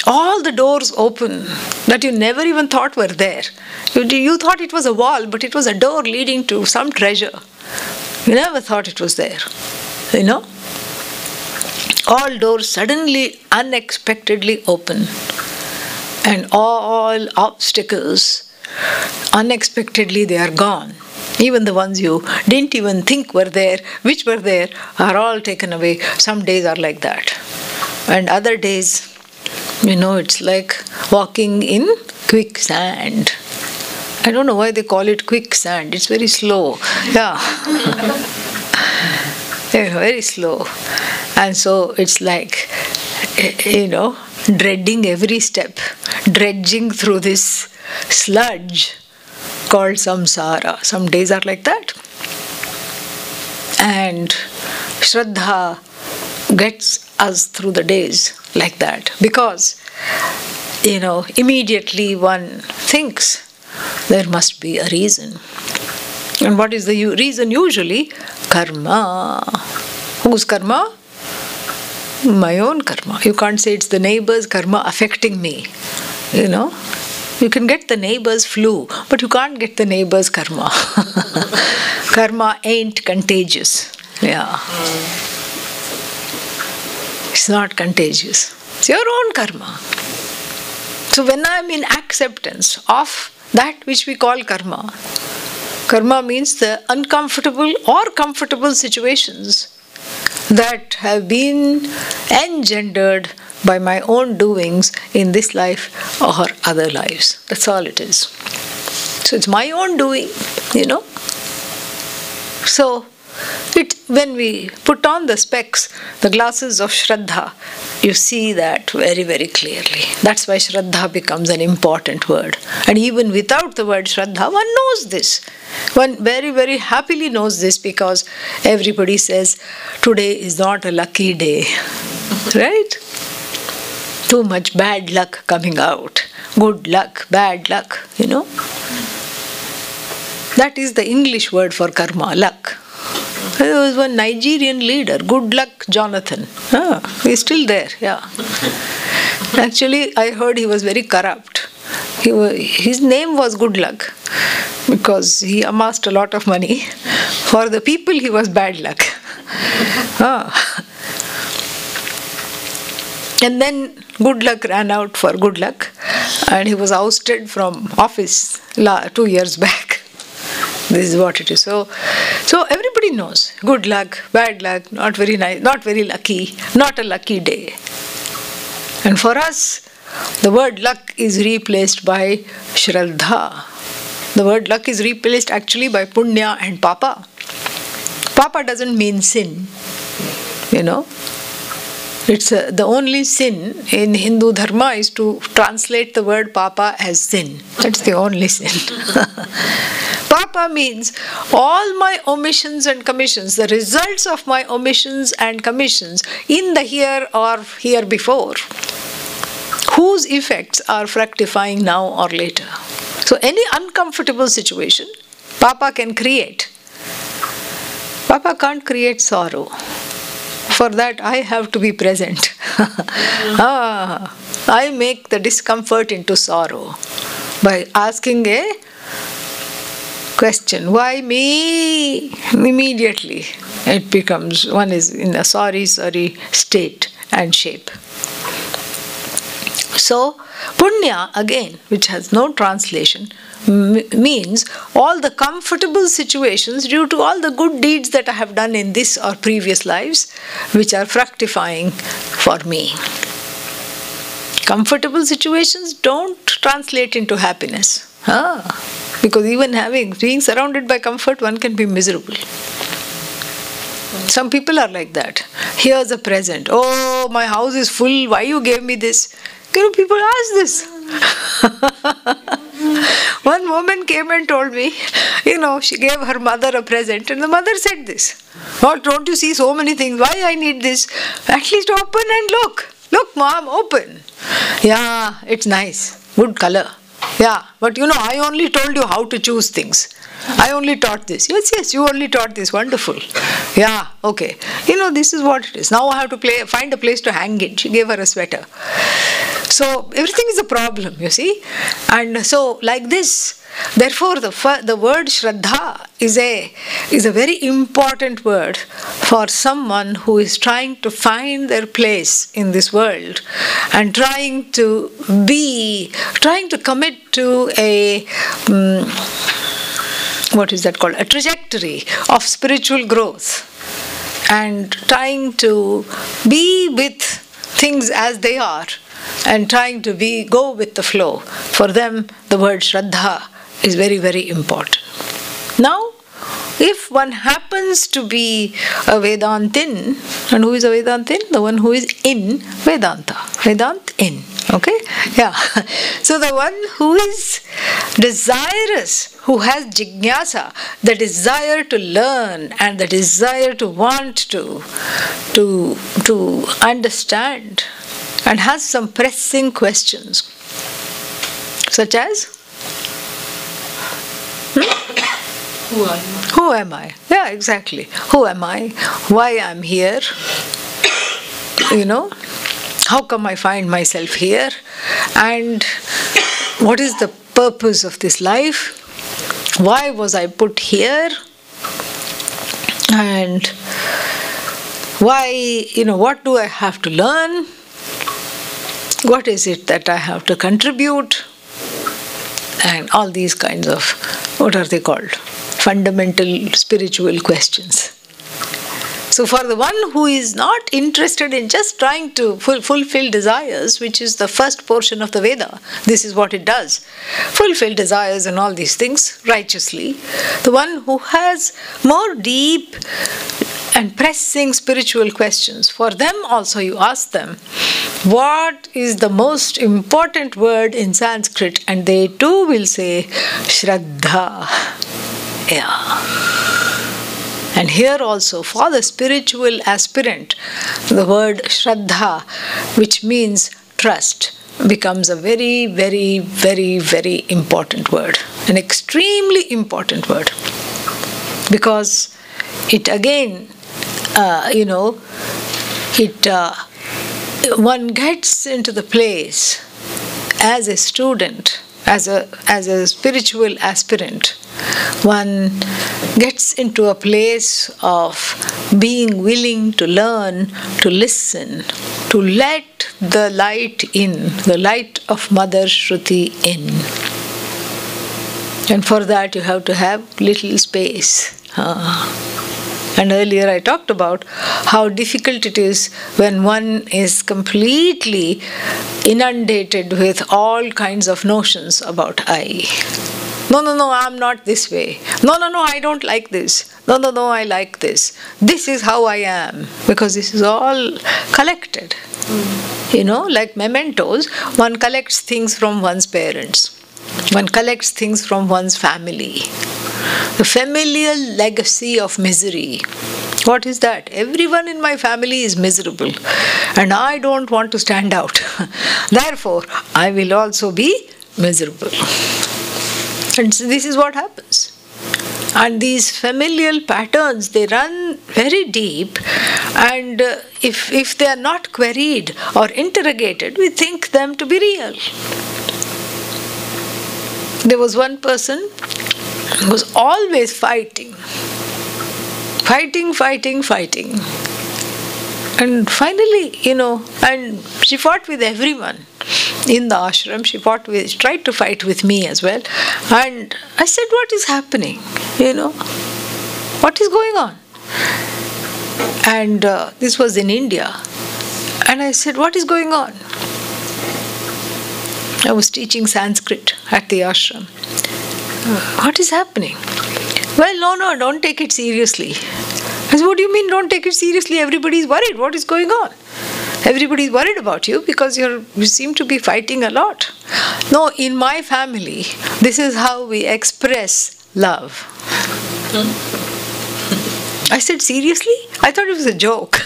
All the doors open that you never even thought were there. You thought it was a wall, but it was a door leading to some treasure. You never thought it was there. All doors suddenly, unexpectedly open. And all obstacles, unexpectedly they are gone. Even the ones you didn't even think were there, which were there, are all taken away. Some days are like that. And other days, it's like walking in quicksand. I don't know why they call it quicksand. It's very slow. Yeah. Very slow. And so it's like, dreading every step, dredging through this sludge called samsara. Some days are like that. And śhraddhā gets us through the days like that, because immediately one thinks there must be a reason, and what is the reason? Usually karma. Whose karma? My own karma. You can't say it's the neighbor's karma affecting me. You can get the neighbor's flu, but you can't get the neighbor's karma. Karma ain't contagious. Yeah. It's not contagious. It's your own karma. So when I'm in acceptance of that which we call karma, karma means the uncomfortable or comfortable situations that have been engendered by my own doings in this life or other lives. That's all it is. So it's my own doing, So when we put on the specs, the glasses of śhraddhā, you see that very, very clearly. That's why śhraddhā becomes an important word. And even without the word śhraddhā, one knows this. One very, very happily knows this, because everybody says, today is not a lucky day. Right? Too much bad luck coming out. Good luck, bad luck, That is the English word for karma, luck. There was one Nigerian leader, Good Luck Jonathan. He's still there, yeah. Actually, I heard he was very corrupt. His name was Good Luck because he amassed a lot of money. For the people, he was bad luck. And then Good Luck ran out for Good Luck, and he was ousted from office 2 years back. This is what it is. So everybody knows. Good luck, bad luck, not very nice, not very lucky, not a lucky day. And for us, the word luck is replaced by śhraddhā. The word luck is replaced actually by punya and papa. Papa doesn't mean sin. It's the only sin in Hindu dharma is to translate the word papa as sin. That's the only sin. Papa means all my omissions and commissions, the results of my omissions and commissions in the here or here before, whose effects are fructifying now or later. So any uncomfortable situation, papa can create. Papa can't create sorrow. For that, I have to be present. I make the discomfort into sorrow by asking a question. Why me? Immediately, it becomes, one is in a sorry state and shape. So, punya, again, which has no translation, means all the comfortable situations due to all the good deeds that I have done in this or previous lives, which are fructifying for me. Comfortable situations don't translate into happiness. Because even being surrounded by comfort, one can be miserable. Some people are like that. Here's a present. Oh, my house is full. Why you gave me this? You know, people ask this. One woman came and told me, you know, she gave her mother a present and the mother said this. Oh, don't you see so many things? Why I need this? At least open and look. Look, mom, open. Yeah, it's nice. Good color. Yeah, but you know, I only told you how to choose things. I only taught this. Yes, yes, you only taught this. Wonderful. Yeah, okay. You know, this is what it is. Now I have to find a place to hang it. She gave her a sweater. So, everything is a problem, you see. And so, like this, therefore, the word śhraddhā is a very important word for someone who is trying to find their place in this world and trying to commit to a... what is that called? A trajectory of spiritual growth and trying to be with things as they are and trying to go with the flow. For them, the word śhraddhā is very, very important. Now, if one happens to be a Vedantin, and who is a Vedantin? The one who is in Vedanta. Vedantin. Okay? Yeah. So the one who is desirous, who has jignyasa, the desire to learn and the desire to want to understand, and has some pressing questions, such as, who am I? Who am I? Yeah, exactly. Who am I? Why I'm here? You know? How come I find myself here? And what is the purpose of this life? Why was I put here? And why, you know, what do I have to learn? What is it that I have to contribute? And all these kinds of, what are they called? Fundamental spiritual questions. So for the one who is not interested in just trying to fulfill desires, which is the first portion of the Veda, this is what it does. Fulfill desires and all these things righteously. The one who has more deep and pressing spiritual questions, for them also you ask them, what is the most important word in Sanskrit? And they too will say, Shraddha. Yeah. And here also, for the spiritual aspirant, the word śhraddhā, which means trust, becomes a very, very, very, very important word. An extremely important word. Because it again, you know, one gets into the place as a student, as a spiritual aspirant, one gets into a place of being willing to learn, to listen, to let the light in, the light of Mother Shruti in. And for that you have to have little space. And earlier I talked about how difficult it is when one is completely inundated with all kinds of notions about I. No, no, no, I'm not this way. No, no, no, I don't like this. No, no, no, I like this. This is how I am. Because this is all collected. You know, like mementos, one collects things from one's parents. One collects things from one's family. The familial legacy of misery. What is that? Everyone in my family is miserable and I don't want to stand out. Therefore, I will also be miserable. And so this is what happens. And these familial patterns, they run very deep, and if they are not queried or interrogated, we think them to be real. There was one person who was always fighting. And finally, you know, and she fought with everyone in the ashram. She tried to fight with me as well. And I said, what is happening? You know, what is going on? And this was in India. And I said, what is going on? I was teaching Sanskrit at the ashram. What is happening? Well, no, no, don't take it seriously. I said, what do you mean don't take it seriously? Everybody is worried. What is going on? Everybody is worried about you because you seem to be fighting a lot. No, in my family, this is how we express love. I said, seriously? I thought it was a joke.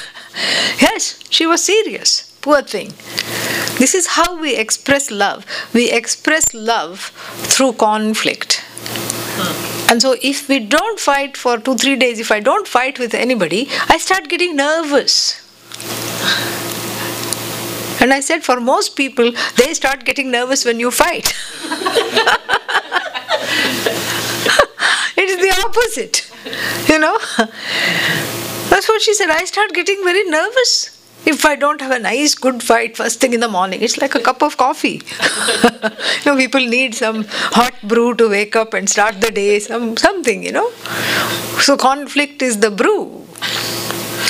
Yes, she was serious. Poor thing. This is how we express love. We express love through conflict. And so if we don't fight for 2-3 days, if I don't fight with anybody, I start getting nervous. And I said, for most people, they start getting nervous when you fight. It is the opposite, That's what she said. I start getting very nervous if I don't have a nice good fight first thing in the morning. It's like a cup of coffee. People need some hot brew to wake up and start the day, something, So conflict is the brew.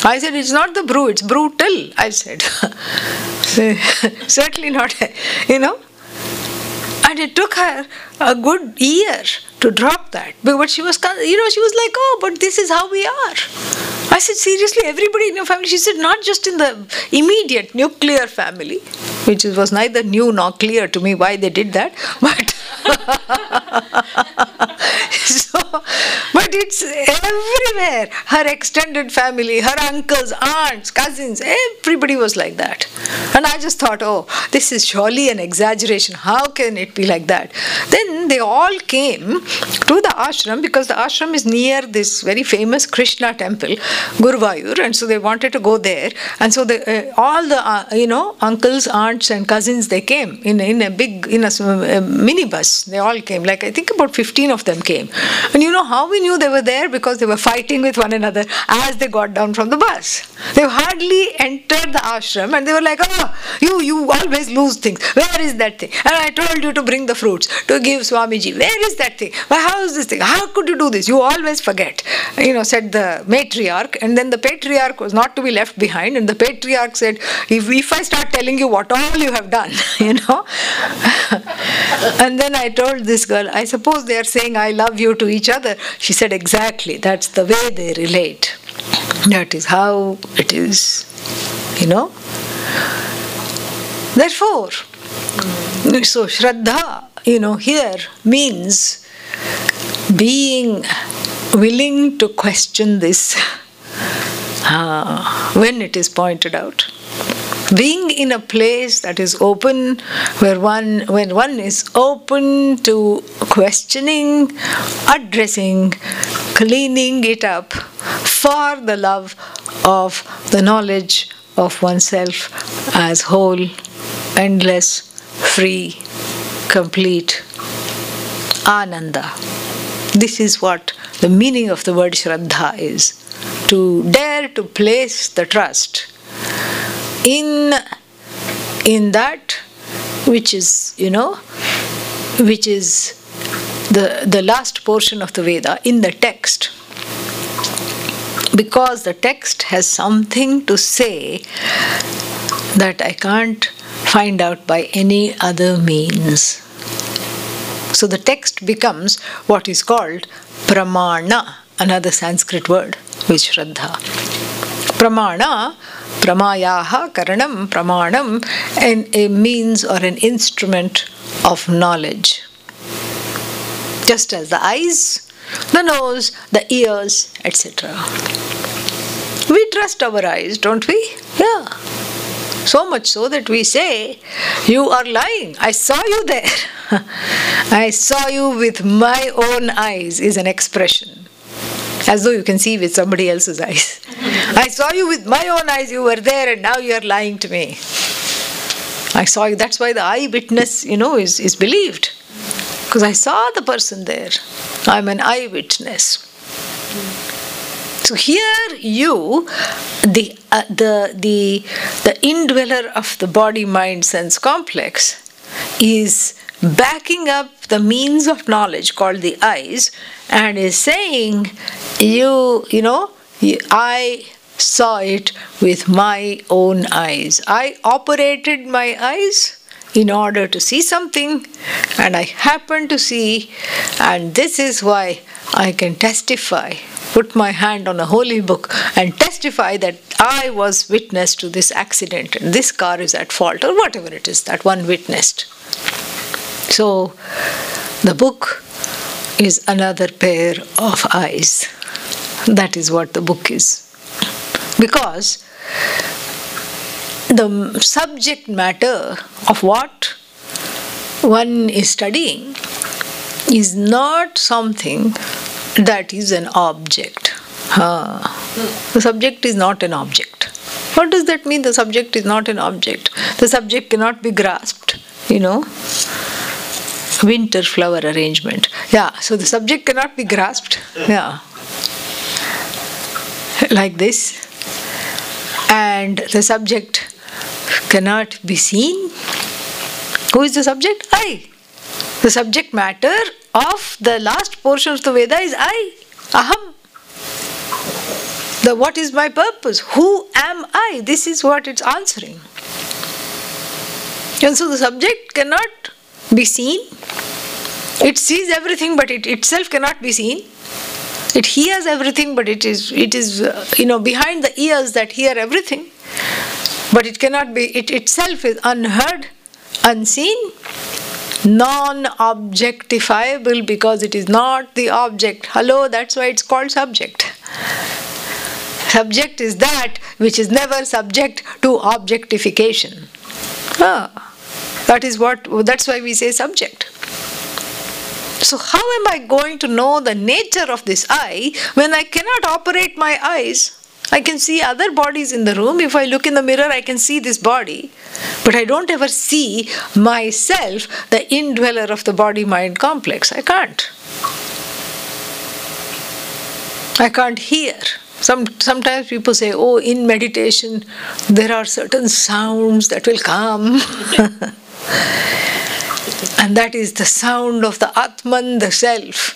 I said, it's not the brew, it's brutal, I said. Certainly not, And it took her a good year to drop that. But she was, she was like, oh, but this is how we are. I said, seriously, everybody in your family? She said, not just in the immediate nuclear family, which was neither new nor clear to me why they did that, but but it's everywhere. Her extended family, her uncles, aunts, cousins, everybody was like that. And I just thought, oh, this is surely an exaggeration. How can it be like that? Then they all came to the ashram because the ashram is near this very famous Krishna temple, Guruvayur, and so they wanted to go there. And so they, all the, uncles, aunts and cousins, they came in a minibus. They all came, like I think about 15 of them came. And you know how we knew they were there? Because they were fighting with one another as they got down from the bus. They hardly entered the ashram and they were like, oh, you always lose things. Where is that thing? And I told you to bring the fruits, to give Swamiji. Where is that thing? Well, how is this thing? How could you do this? You always forget, said the matriarch. And then the patriarch was not to be left behind. And the patriarch said, if I start telling you what all you have done, And then I told this girl, I suppose they are saying I love you to each other. She said, exactly, that's the way they relate. That is how it is, Therefore, so śhraddhā, here means being willing to question this when it is pointed out. Being in a place that is open, when one is open to questioning, addressing, cleaning it up for the love of the knowledge of oneself as whole, endless, free, complete, Ananda. This is what the meaning of the word Shraddha is. To dare to place the trust in that which is, which is the last portion of the Veda, in the text. Because the text has something to say that I can't find out by any other means. So the text becomes what is called pramāṇa, another Sanskrit word, which Shraddha. Pramāṇa, pramāyāha, karanam, pramāṇam, and a means or an instrument of knowledge. Just as the eyes, the nose, the ears, etc. We trust our eyes, don't we? Yeah. So much so that we say, you are lying, I saw you there. I saw you with my own eyes is an expression. As though you can see with somebody else's eyes. I saw you with my own eyes, you were there and now you are lying to me. I saw you. That's why the eyewitness, is believed. Because I saw the person there. I'm an eyewitness. So here you, the indweller of the body-mind-sense complex, is backing up the means of knowledge called the eyes and is saying, I saw it with my own eyes. I operated my eyes in order to see something and I happened to see, and this is why I can testify put my hand on a holy book and testify that I was witness to this accident and this car is at fault, or whatever it is that one witnessed. So the book is another pair of eyes. That is what the book is. Because the subject matter of what one is studying is not something that is an object. The subject is not an object. What does that mean? The subject is not an object. The subject cannot be grasped, you know. Winter flower arrangement. Yeah, so the subject cannot be grasped. Yeah. Like this. And the subject cannot be seen. Who is the subject? I. The subject matter of the last portion of the Veda is I. Aham. The what is my purpose? Who am I? This is what it's answering. And so the subject cannot be seen. It sees everything, but it itself cannot be seen. It hears everything, but it is you know, behind the ears that hear everything, but it cannot be, it itself is unheard, unseen, non-objectifiable, because it is not the object. Hello, that's why it's called subject. Subject is that which is never subject to objectification. That is what, that's why we say subject. So how am I going to know the nature of this I when I cannot operate my eyes? I can see other bodies in the room. If I look in the mirror, I can see this body. But I don't ever see myself, the indweller of the body-mind complex. I can't. I can't hear. Sometimes people say, oh, in meditation, there are certain sounds that will come. And that is the sound of the Atman, the Self.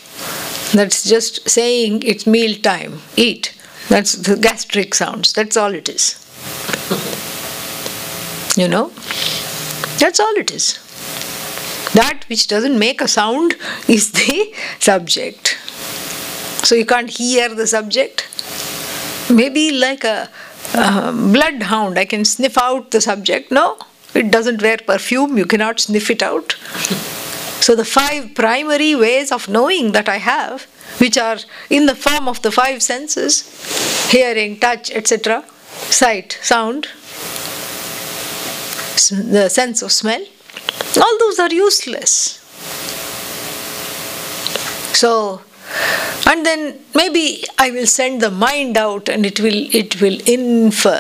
That's just saying it's meal time, eat. That's the gastric sounds, that's all it is. You know? That's all it is. That which doesn't make a sound is the subject. So you can't hear the subject. Maybe like a bloodhound, I can sniff out the subject. No, it doesn't wear perfume, you cannot sniff it out. So the five primary ways of knowing that I have, which are in the form of the five senses, hearing, touch, etc., sight, sound, the sense of smell, all those are useless. So, and then maybe I will send the mind out and it will infer.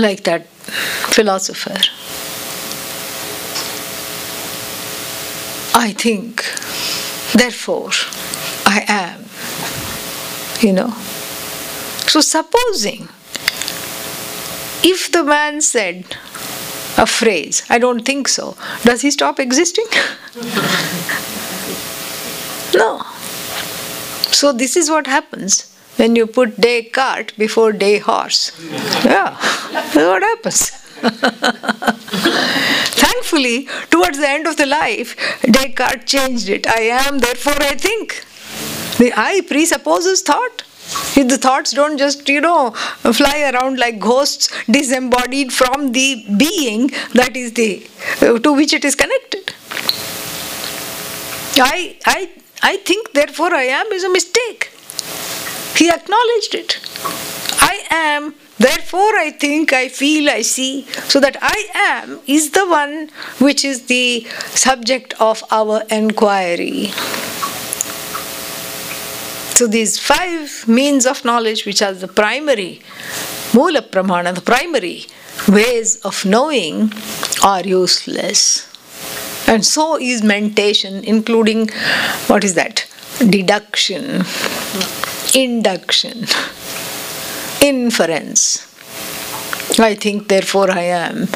Like that philosopher. I think, therefore, I am, you know. So supposing, if the man said a phrase, I don't think so, does he stop existing? No. So this is what happens when you put day cart before day horse. Yeah, that's what happens. Thankfully, towards the end of the life, Descartes changed it. I am, therefore I think. The I presupposes thought. If the thoughts don't just, you know, fly around like ghosts disembodied from the being that is the, to which it is connected. I think, therefore I am is a mistake. He acknowledged it. I am, therefore I think, I feel, I see. So that I am is the one which is the subject of our enquiry. So these five means of knowledge, which are the primary, Moola Pramāṇa, the primary ways of knowing, are useless. And so is mentation, including, what is that? Deduction, induction, inference. I think, therefore I am.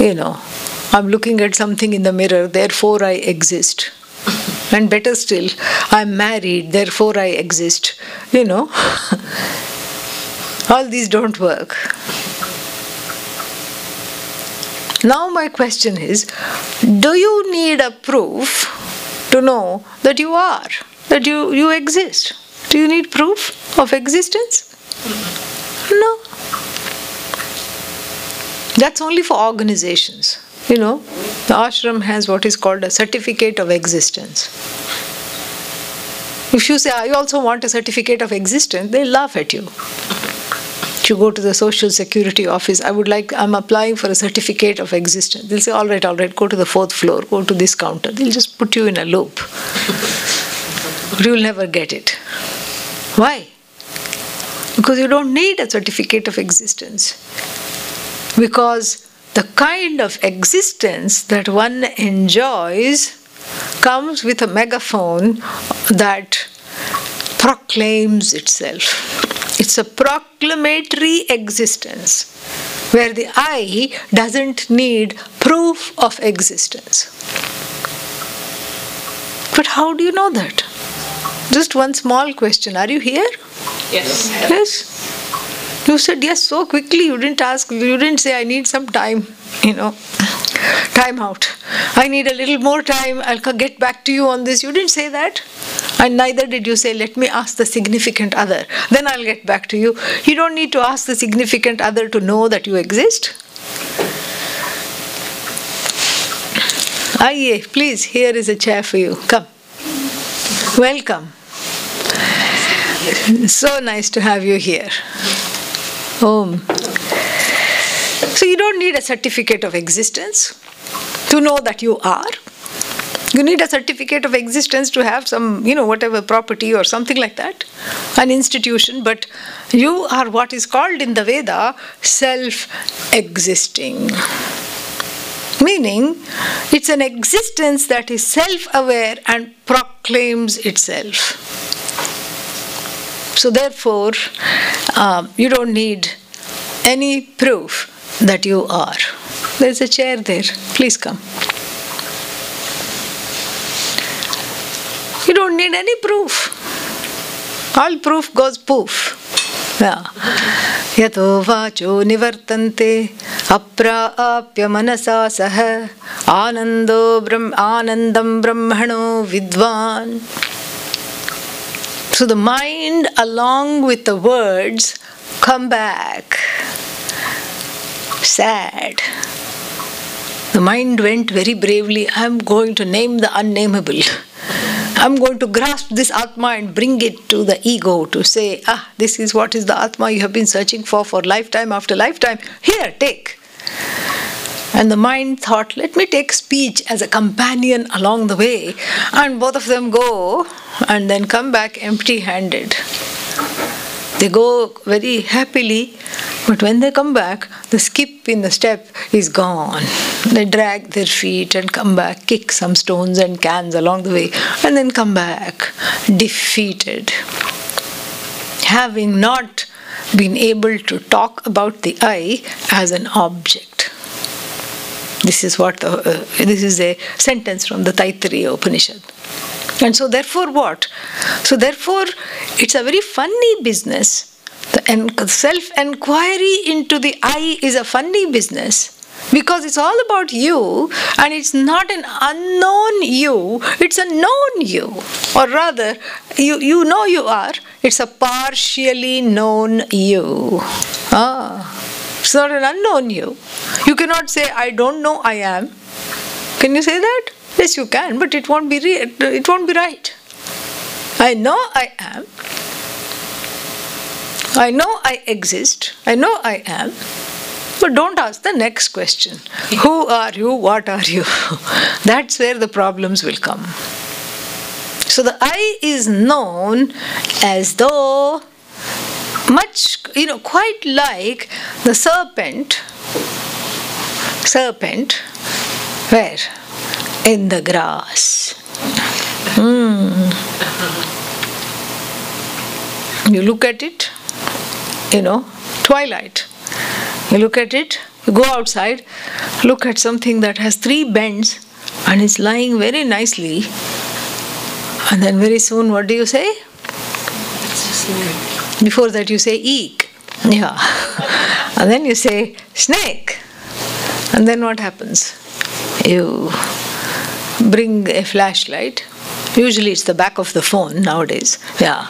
You know, I'm looking at something in the mirror, therefore I exist. And better still, I'm married, therefore I exist. You know, all these don't work. Now my question is, do you need a proof to know that you are, that you exist. Do you need proof of existence? No. That's only for organizations. You know, the ashram has what is called a certificate of existence. If you say, I also want a certificate of existence, they laugh at you. If you go to the Social Security office, I'm applying for a certificate of existence. They'll say, all right, go to the 4th floor, go to this counter. They'll just put you in a loop. But you'll never get it. Why? Because you don't need a certificate of existence. Because the kind of existence that one enjoys comes with a megaphone that proclaims itself. It's a proclamatory existence where the I doesn't need proof of existence. But how do you know that? Just one small question. Are you here? Yes. Yes? You said yes so quickly. You didn't ask. You didn't say, I need some time, time out. I need a little more time. I'll get back to you on this. You didn't say that. And neither did you say, let me ask the significant other. Then I'll get back to you. You don't need to ask the significant other to know that you exist. Aye, please, here is a chair for you. Come. Welcome. So nice to have you here. Om. So you don't need a certificate of existence to know that you are. You need a certificate of existence to have some, whatever property or something like that, an institution, but you are what is called in the Veda self-existing. Meaning, it's an existence that is self-aware and proclaims itself. So therefore, you don't need any proof that you are. There's a chair there. Please come. You don't need any proof. All proof goes poof. Yato vacho nivartante apraapya manasa saha anandam brahmano vidvan. So the mind, along with the words, come back. Sad. The mind went very bravely, I'm going to name the unnameable. I'm going to grasp this Atma and bring it to the ego to say, this is what is the Atma you have been searching for lifetime after lifetime. Here, take. And the mind thought, let me take speech as a companion along the way. And both of them go and then come back empty-handed. They go very happily, but when they come back, the skip in the step is gone. They drag their feet and come back, kick some stones and cans along the way, and then come back defeated. Having not been able to talk about the I as an object. This is what this is a sentence from the Taittiriya Upanishad. And so therefore what? So therefore it's a very funny business. The self-enquiry into the I is a funny business because it's all about you and it's not an unknown you, it's a known you. Or rather, you know you are, it's a partially known you. It's not an unknown you. You cannot say, I don't know I am. Can you say that? Yes, you can, but it won't be right. I know I am. I know I exist. I know I am. But don't ask the next question. Who are you? What are you? That's where the problems will come. So the I is known as though much, quite like the serpent. Serpent. Where? In the grass. You look at it, twilight. You look at it, you go outside, look at something that has 3 bends and is lying very nicely. And then very soon, what do you say? Before that you say, eek. Yeah. And then you say, snake. And then what happens? You bring a flashlight Usually it's the back of the phone nowadays. Yeah.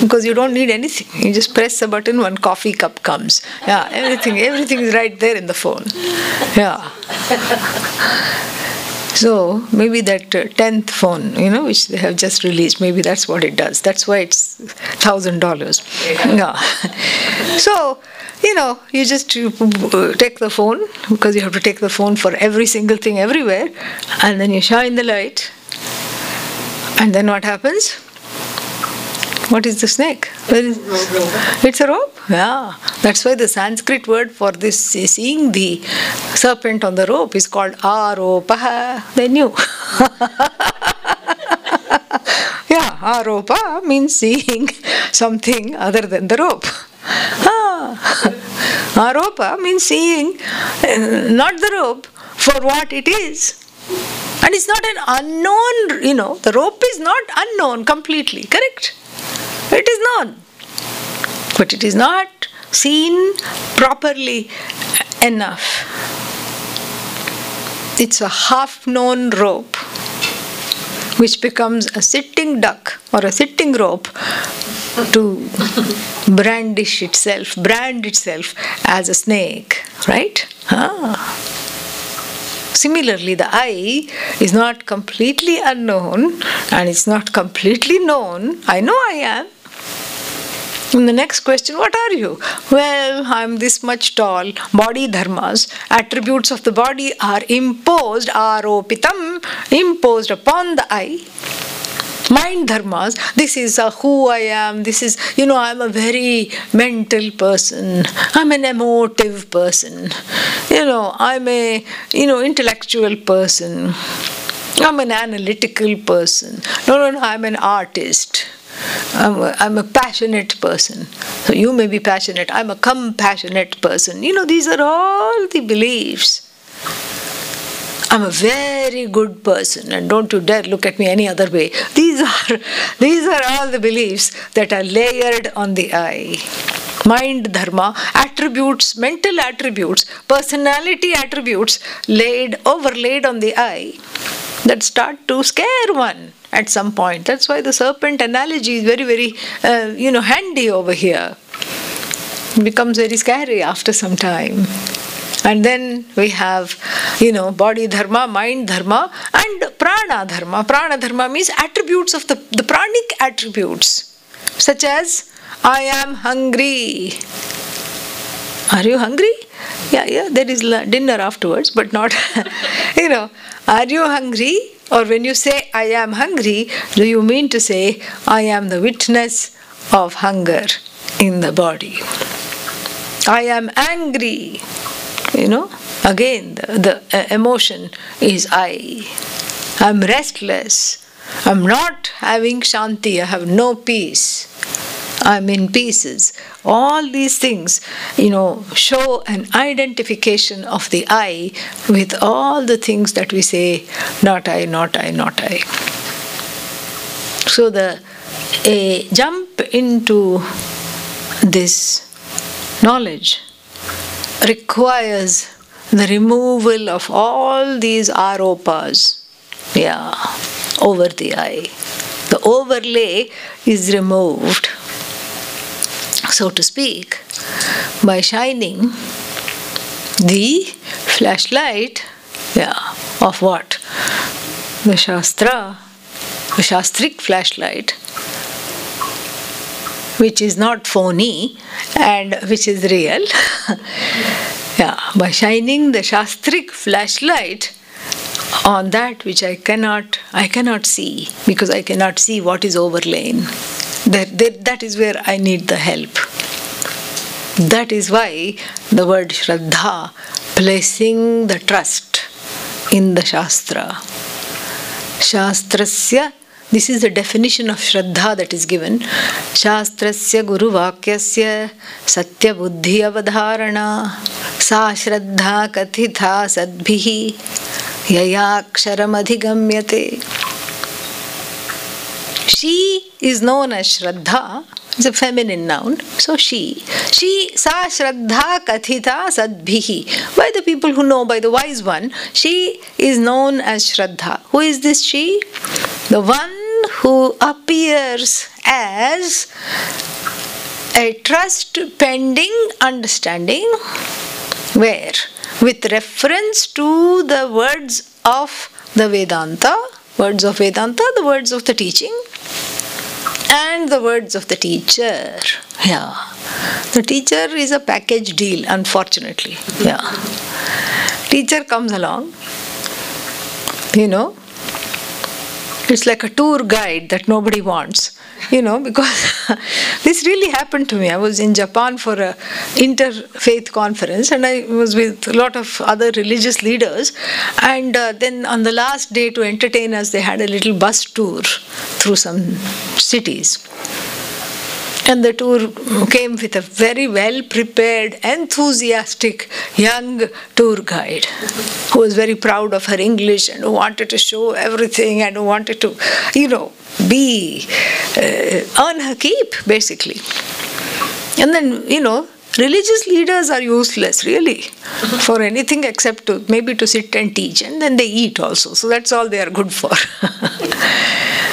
Because you don't need anything. You just press a button, one coffee cup comes. Yeah, everything is right there in the phone. Yeah. So maybe that 10th phone, which they have just released, maybe that's what it does. That's why it's $1,000. Yeah. So, you take the phone, because you have to take the phone for every single thing everywhere, and then you shine the light, and then what happens? What is the snake? It's a rope. Yeah. That's why the Sanskrit word for this, seeing the serpent on the rope, is called āropa. They knew. Yeah, āropa means seeing something other than the rope. Āropa means seeing not the rope for what it is. And it's not an unknown, the rope is not unknown completely, correct? It is known, but it is not seen properly enough. It's a half-known rope which becomes a sitting duck or a sitting rope to brand itself as a snake, right? Similarly, the I is not completely unknown and it's not completely known. I know I am. In the next question, what are you? Well, I'm this much tall. Body dharmas, attributes of the body, are imposed, aropitam, imposed upon the I. Mind dharmas, this is who I am, this is, I'm a very mental person, I'm an emotive person, I'm a, intellectual person, I'm an analytical person, no, I'm an artist. I'm a passionate person. So you may be passionate. I'm a compassionate person. These are all the beliefs. I'm a very good person, and don't you dare look at me any other way. These are all the beliefs that are layered on the I. Mind dharma, attributes, mental attributes, personality attributes overlaid on the I, that start to scare one at some point. That's why the serpent analogy is very, very, handy over here. It becomes very scary after some time. And then we have, body dharma, mind dharma, and prana dharma. Prana dharma means attributes of the pranic attributes, such as, I am hungry. Are you hungry? Yeah, there is dinner afterwards, but not, Are you hungry? Or when you say, I am hungry, do you mean to say, I am the witness of hunger in the body? I am angry. Again, the emotion is I. I'm restless. I'm not having śhānti. I have no peace. I'm in pieces. All these things, show an identification of the I with all the things that we say, not I, not I, not I. So a jump into this knowledge requires the removal of all these aropas, over the I. The overlay is removed, so to speak, by shining the flashlight of what? The Shastra, the Shastric flashlight, which is not phony and which is real. By shining the Shastric flashlight on that which I cannot see, because I cannot see what is overlain. That is where I need the help. That is why the word śhraddhā, placing the trust in the Shastra. Shastrasya, this is the definition of śhraddhā that is given. Shastrasya guru vakyasya satya buddhi avadharana sa śhraddhā kathitha sadbhihi yayaksharam adhigamyate. She is known as Shraddha. It's a feminine noun. So she. She, sa Shraddha kathita sadbhihi. By the people who know, by the wise one, she is known as Shraddha. Who is this she? The one who appears as a trust-pending understanding, where with reference to the words of the Vedanta, the words of the teaching, and the words of the teacher. Yeah, the teacher is a package deal, unfortunately. Yeah, teacher comes along, you know, it's like a tour guide that nobody wants, you know, because this really happened to me. I was in Japan for an interfaith conference, and I was with a lot of other religious leaders, and then on the last day, to entertain us, they had a little bus tour through some cities. And the tour came with a very well-prepared, enthusiastic young tour guide who was very proud of her English and who wanted to show everything and who wanted to, you know, earn her keep, basically. And then, you know, religious leaders are useless, really, for anything except to maybe to sit and teach, and then they eat also. So that's all they are good for.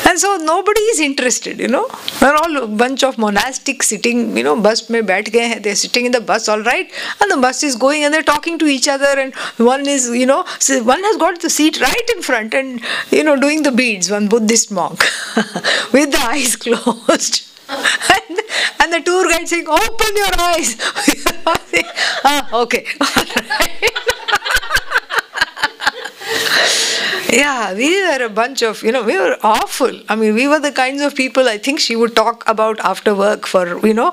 And so nobody is interested, you know. They're all a bunch of monastics sitting, you know, bus mein baith gaye hai. They're sitting in the bus, all right, and the bus is going, and they're talking to each other, and one is, you know, one has got the seat right in front and, you know, doing the beads, one Buddhist monk, with the eyes closed. And the tour guide saying, open your eyes. Ah, okay. All right. Yeah, we were a bunch of, you know, we were awful. I mean, we were the kinds of people I think she would talk about after work for, you know,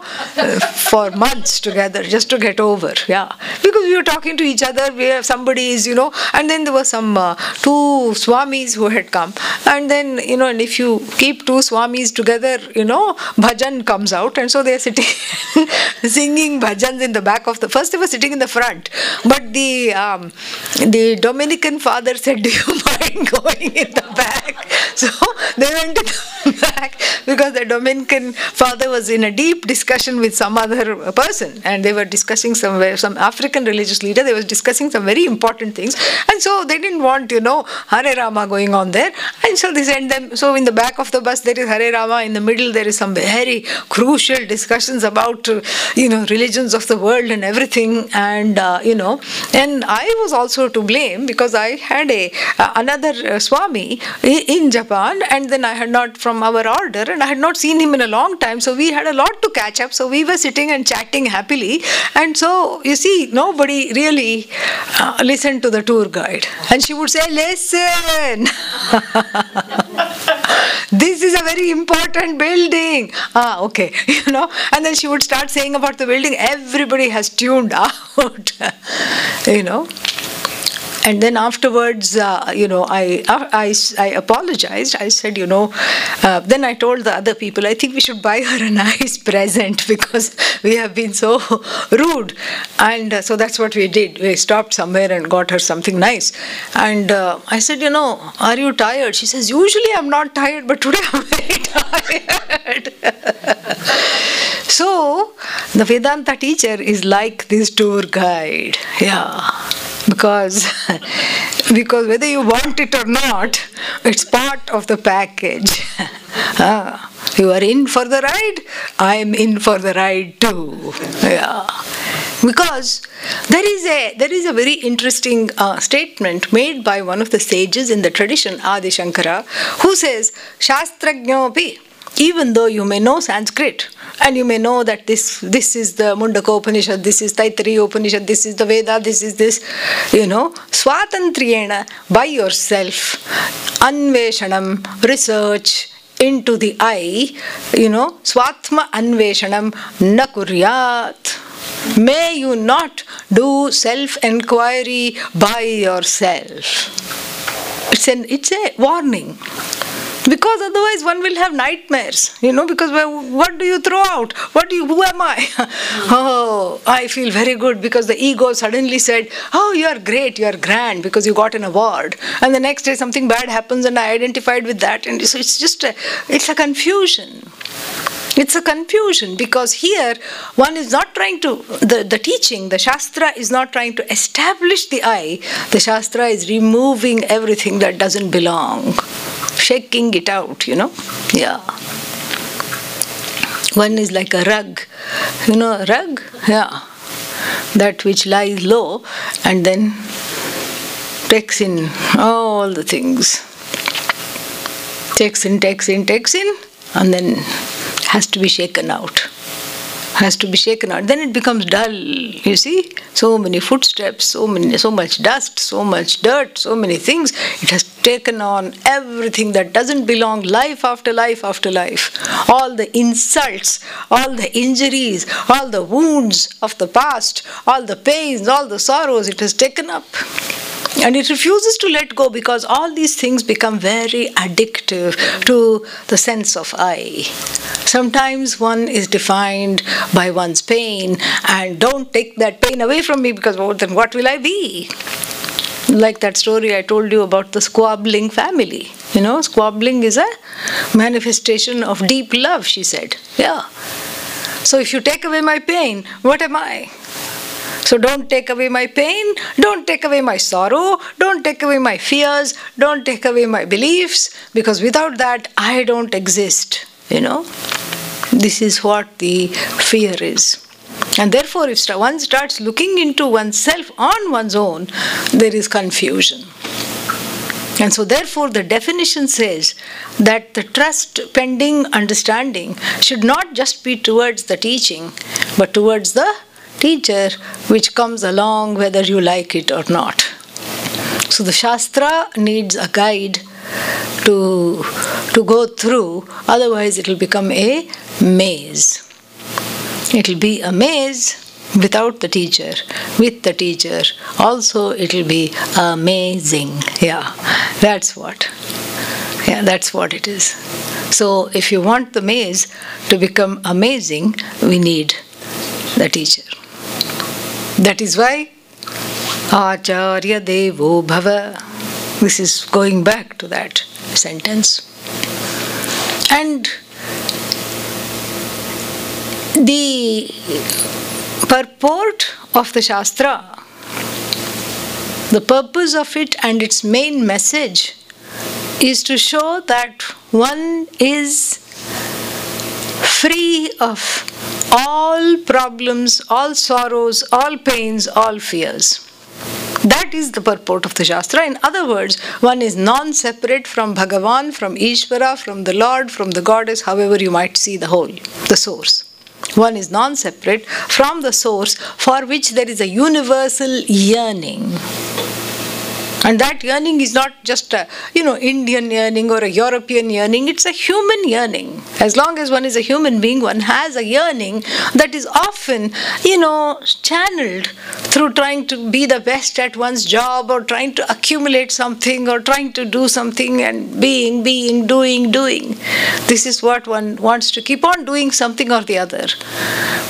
for months together, just to get over. Yeah, because we were talking to each other, somebody is, you know, and then there were some two swamis who had come. And then, you know, and if you keep two swamis together, you know, bhajan comes out. And so they are sitting, singing bhajans in the back of the, first they were sitting in the front. But the Dominican father said, do you mind going in the back? So they went in the back because the Dominican father was in a deep discussion with some other person, and they were discussing some African religious leader, they were discussing some very important things, and so they didn't want, you know, Hare Rama going on there, and so they sent them, so in the back of the bus there is Hare Rama, in the middle there is some very crucial discussions about, you know, religions of the world and everything, and you know, and I was also to blame because I had a another Swami in Japan, and then I had not, from our order, and I had not seen him in a long time, so we had a lot to catch up, so we were sitting and chatting happily, and so you see, nobody really listened to the tour guide, and she would say, listen, this is a very important building, ah, okay, you know, and then she would start saying about the building, everybody has tuned out, you know. And then afterwards, you know, I apologized. I said, you know, then I told the other people, I think we should buy her a nice present because we have been so rude. And so that's what we did. We stopped somewhere and got her something nice. And I said, you know, are you tired? She says, usually I'm not tired, but today I'm very tired. So the Vedanta teacher is like this tour guide. Yeah. Because whether you want it or not, it's part of the package. Ah, you are in for the ride, I am in for the ride too. Yeah. Because there is a very interesting statement made by one of the sages in the tradition, Adi Shankara, who says, Shastrajnopi, even though you may know Sanskrit, and you may know that this is the Mundaka Upanishad, this is Taittiriya Upanishad, this is the Veda, this is this, you know, swatantriyena, by yourself, anveshanam, research into the I, you know, swatma anveshanam na kuryat. May you not do self-enquiry by yourself. It's a warning. Because otherwise one will have nightmares, you know, because what do you throw out? Who am I? Oh, I feel very good because the ego suddenly said, oh, you are great, you are grand because you got an award. And the next day something bad happens and I identified with that. And so it's just, it's a confusion. It's a confusion because here one is not trying to, the teaching, the Shastra is not trying to establish the I. The Shastra is removing everything that doesn't belong. shaking it out, you know. Yeah. One is like a rug, you know, rug? Yeah. That which lies low and then takes in all the things. Takes in, takes in, takes in, and then has to be shaken out. Has to be shaken out. Then it becomes dull, you see. So many footsteps, so much dust, so much dirt, so many things. It has taken on everything that doesn't belong, life after life after life. All the insults, all the injuries, all the wounds of the past, all the pains, all the sorrows, it has taken up. And it refuses to let go because all these things become very addictive to the sense of I. Sometimes one is defined by one's pain, and don't take that pain away from me because then what will I be? Like that story I told you about the squabbling family. You know, squabbling is a manifestation of deep love, she said. Yeah. So if you take away my pain, what am I? So don't take away my pain, don't take away my sorrow, don't take away my fears, don't take away my beliefs, because without that I don't exist, you know. This is what the fear is. And therefore if one starts looking into oneself on one's own, there is confusion. And so therefore the definition says that the trust-pending understanding should not just be towards the teaching, but towards the teacher which comes along whether you like it or not. So the Shastra needs a guide to go through, otherwise it will become a maze. It will be a maze without the teacher. With the teacher also it will be amazing. Yeah, that's what. Yeah, that's what it is. So if you want the maze to become amazing, we need the teacher. That is why Acharya Devo Bhava. This is going back to that sentence. And the purport of the Shastra, the purpose of it and its main message is to show that one is free of all problems, all sorrows, all pains, all fears. That is the purport of the Shastra. In other words, one is non-separate from Bhagavan, from Ishvara, from the Lord, from the Goddess, however you might see the whole, the source. One is non-separate from the source for which there is a universal yearning. And that yearning is not just a, you know, Indian yearning or a European yearning, it's a human yearning. As long as one is a human being, one has a yearning that is often, you know, channeled through trying to be the best at one's job or trying to accumulate something or trying to do something and being, doing, doing. This is what one wants to keep on doing something or the other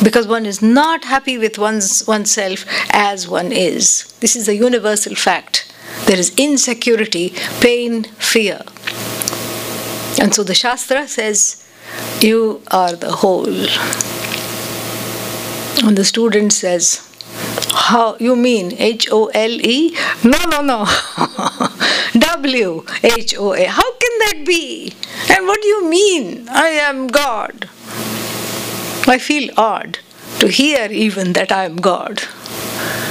because one is not happy with oneself as one is. This is a universal fact. There is insecurity, pain, fear. And so the Shastra says, you are the whole. And the student says, how you mean H-O-L-E? No. W-H-O-A. How can that be? And what do you mean? I am God. I feel odd to hear even that I am God.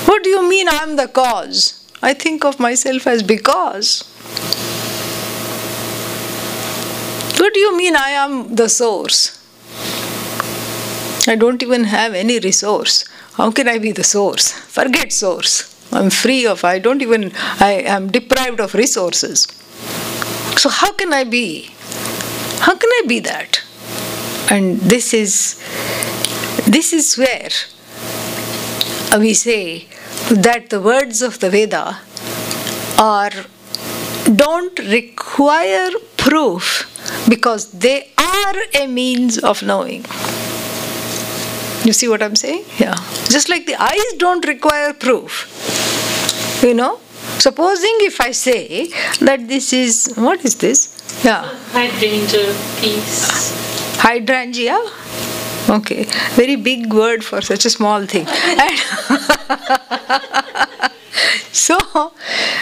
What do you mean I am the cause? I think of myself as because. What do you mean I am the source? I don't even have any resource. How can I be the source? Forget source. I'm free of, I am deprived of resources. So how can I be? How can I be that? And this is where we say that the words of the Veda don't require proof because they are a means of knowing. You see what I'm saying? Yeah. Just like the eyes don't require proof. You know? Supposing if I say that this is, what is this? Yeah. Hydrangea piece. Hydrangea? Okay, very big word for such a small thing. So,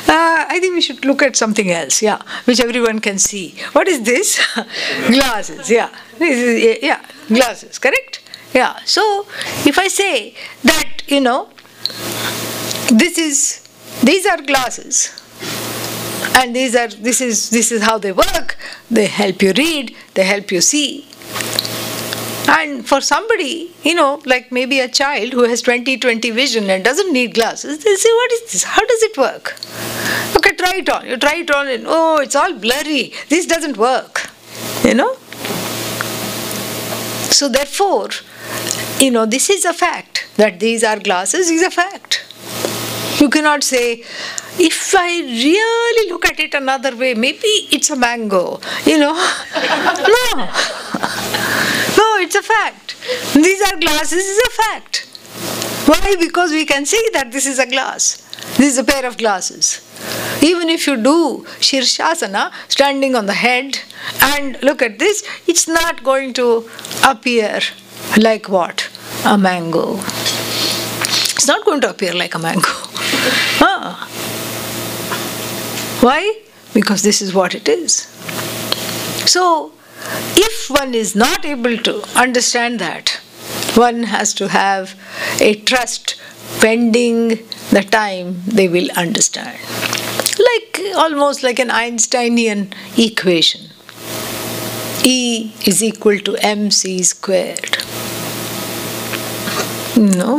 I think we should look at something else, yeah, which everyone can see. What is this? Glasses, yeah. Yeah, glasses, correct? Yeah. So, if I say that, you know, these are glasses, and this is how they work. They help you read, they help you see. And for somebody, you know, like maybe a child who has 20/20 vision and doesn't need glasses, they'll say, what is this? How does it work? Okay, try it on. You try it on and, oh, it's all blurry. This doesn't work, you know. So therefore, you know, this is a fact. That these are glasses is a fact. You cannot say, if I really look at it another way, maybe it's a mango, you know. No. No, it's a fact. These are glasses is a fact. Why? Because we can see that this is a glass. This is a pair of glasses. Even if you do Shirshasana, standing on the head, and look at this, it's not going to appear like what? A mango. It's not going to appear like a mango. Ah. Why? Because this is what it is. So, if one is not able to understand that, one has to have a trust pending the time they will understand. Like, almost like an Einsteinian equation. E is equal to mc squared. No.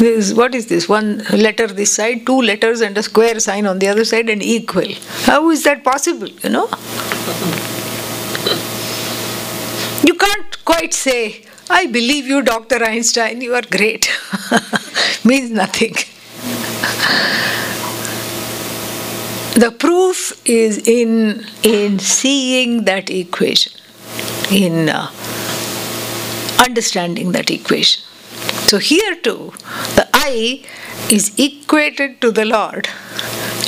This, what is this? One letter this side, two letters and a square sign on the other side and equal. How is that possible, you know? You can't quite say, I believe you, Dr. Einstein, you are great. Means nothing. The proof is in seeing that equation, in understanding that equation. So here too, the I is equated to the Lord,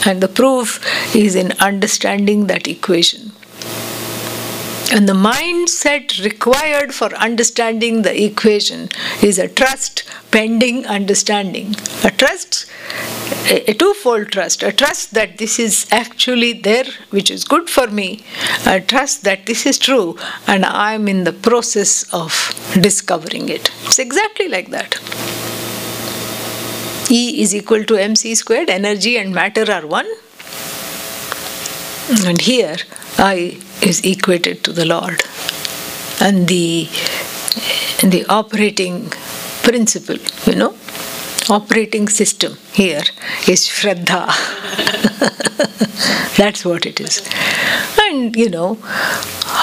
and the proof is in understanding that equation. And the mindset required for understanding the equation is a trust pending understanding. A trust, a twofold trust. A trust that this is actually there, which is good for me. A trust that this is true and I am in the process of discovering it. It's exactly like that. E is equal to mc squared. Energy and matter are one. And here, I is equated to the Lord, and the operating principle, you know, operating system here is śhraddhā. That's what it is. And you know,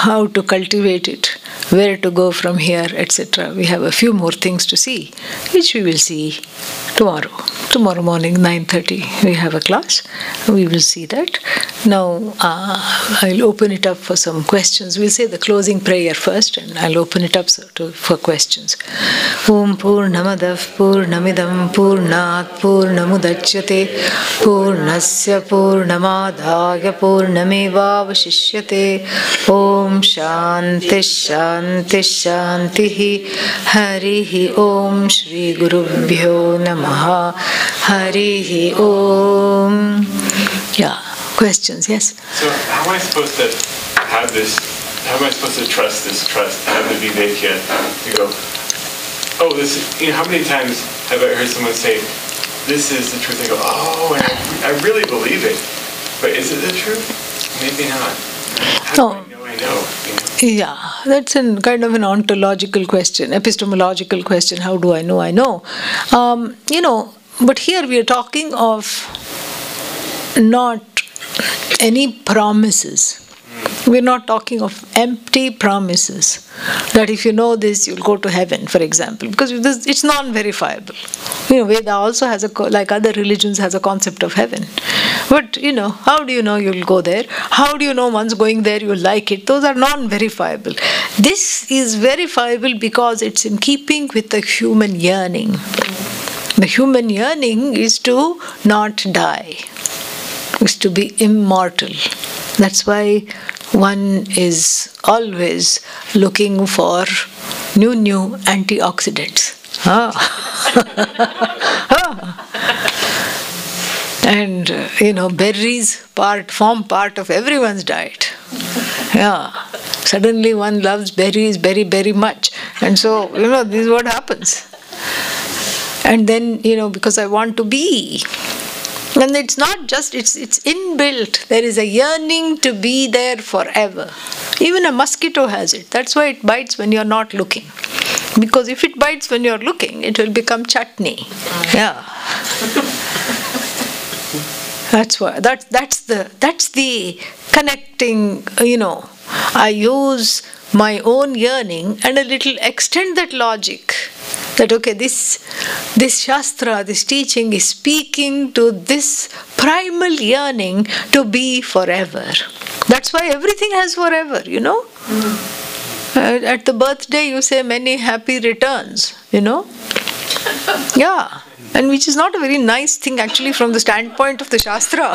how to cultivate it, where to go from here, etc. We have a few more things to see, which we will see tomorrow. Tomorrow morning, 9:30, we have a class. We will see that. Now, I'll open it up for some questions. We'll say the closing prayer first, and I'll open it up for questions. Om Purnamadav Purnamidam Purnat Purnamudachyate Purnasya Purnamadhaya Purnamevavashishyate Om Shanti Shanti Shanti Harihi Om Shri Gurubhyo Namaha Harihi Om. Yeah. Questions, yes. So how am I supposed to have this, how am I supposed to trust this trust, have the Viveka to go, oh, this, you know, how many times have I heard someone say, this is the truth, and go, oh, and I really believe it, but is it the truth? Maybe not. How do I know? Yeah, that's a kind of an ontological question, epistemological question, how do I know? I know. You know, but here we are talking of not any promises. We're not talking of empty promises that if you know this, you'll go to heaven, for example, because it's non-verifiable. You know, Veda also has like other religions, has a concept of heaven. But, you know, how do you know you'll go there? How do you know once going there you'll like it? Those are non-verifiable. This is verifiable because it's in keeping with the human yearning. The human yearning is to not die, is to be immortal. That's why one is always looking for new antioxidants. Ah. Ah. And berries form part of everyone's diet. Yeah. Suddenly one loves berries very, very much. And so, this is what happens. And then, because I want to be. And it's not just, it's inbuilt. There is a yearning to be there forever. Even a mosquito has it. That's why it bites when you're not looking. Because if it bites when you're looking, it will become chutney. Yeah. That's why. That's the connecting. I use my own yearning and a little extend that logic. That this Shastra, this teaching is speaking to this primal yearning to be forever. That's why everything has forever, At the birthday you say many happy returns, Yeah. And which is not a very nice thing actually from the standpoint of the Shastra.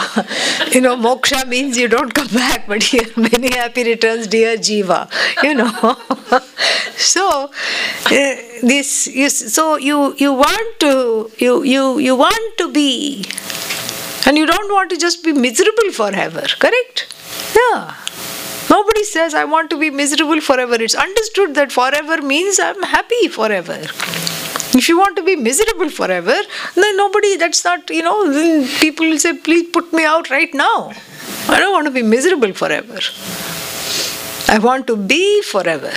Moksha means you don't come back, but here many happy returns, dear Jiva, So, you want to be, and you don't want to just be miserable forever, correct? Yeah. Nobody says, I want to be miserable forever. It's understood that forever means I'm happy forever. If you want to be miserable forever, then nobody, that's not, then people will say, please put me out right now. I don't want to be miserable forever. I want to be forever.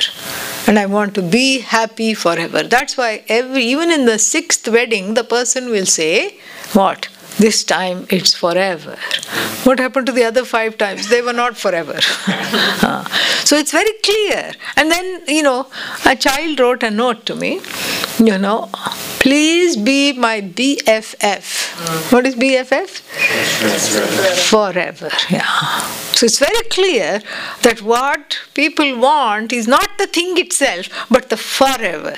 And I want to be happy forever. That's why even in the 6th wedding, the person will say, what? This time it's forever. What happened to the other 5 times? They were not forever. So it's very clear. And then, a child wrote a note to me, please be my BFF. What is BFF? Forever. Yeah. So it's very clear that what people want is not the thing itself, but the forever.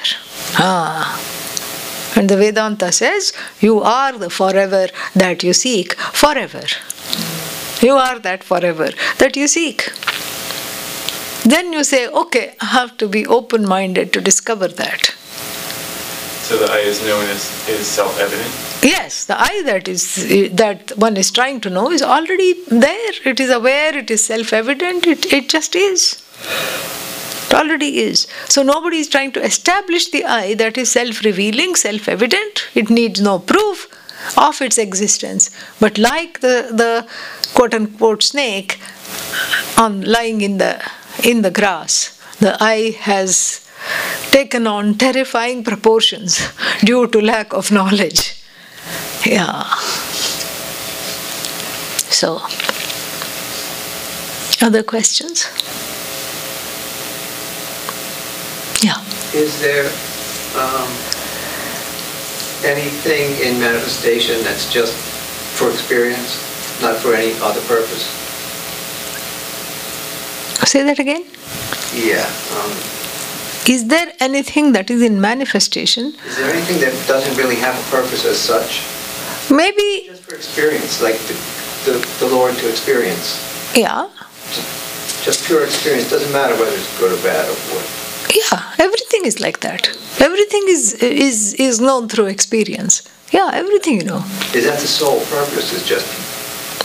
And the Vedanta says, you are the forever that you seek forever. You are that forever that you seek. Then you say, okay, I have to be open-minded to discover that. So the I is known is self-evident? Yes, the I that one is trying to know is already there. It is aware, it is self-evident, it just is. It already is. So nobody is trying to establish the I that is self-revealing, self-evident. It needs no proof of its existence. But like the quote-unquote snake lying in the grass, the I has taken on terrifying proportions due to lack of knowledge. Yeah. So, other questions? Yeah. Is there anything in manifestation that's just for experience, not for any other purpose? Say that again? Yeah. Is there anything that is in manifestation? Is there anything that doesn't really have a purpose as such? Maybe. Just for experience, like the Lord to experience. Yeah. Just pure experience. Doesn't matter whether it's good or bad or what. Yeah, everything is like that. Everything is known through experience. Yeah, everything Is that the sole purpose? Is just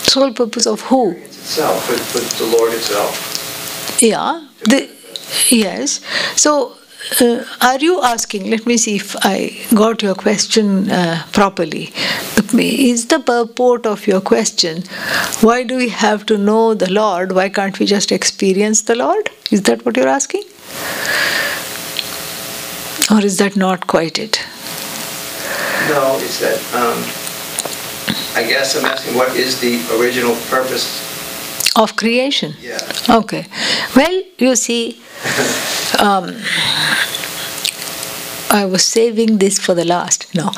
sole purpose of who? Itself, but the Lord itself. Yeah. Yes. So, are you asking? Let me see if I got your question properly. Is the purport of your question, why do we have to know the Lord? Why can't we just experience the Lord? Is that what you're asking? Or is that not quite it? No, it's that, I guess I'm asking what is the original purpose? Of creation? Yeah. Okay. Well, you see, I was saving this for the last. No.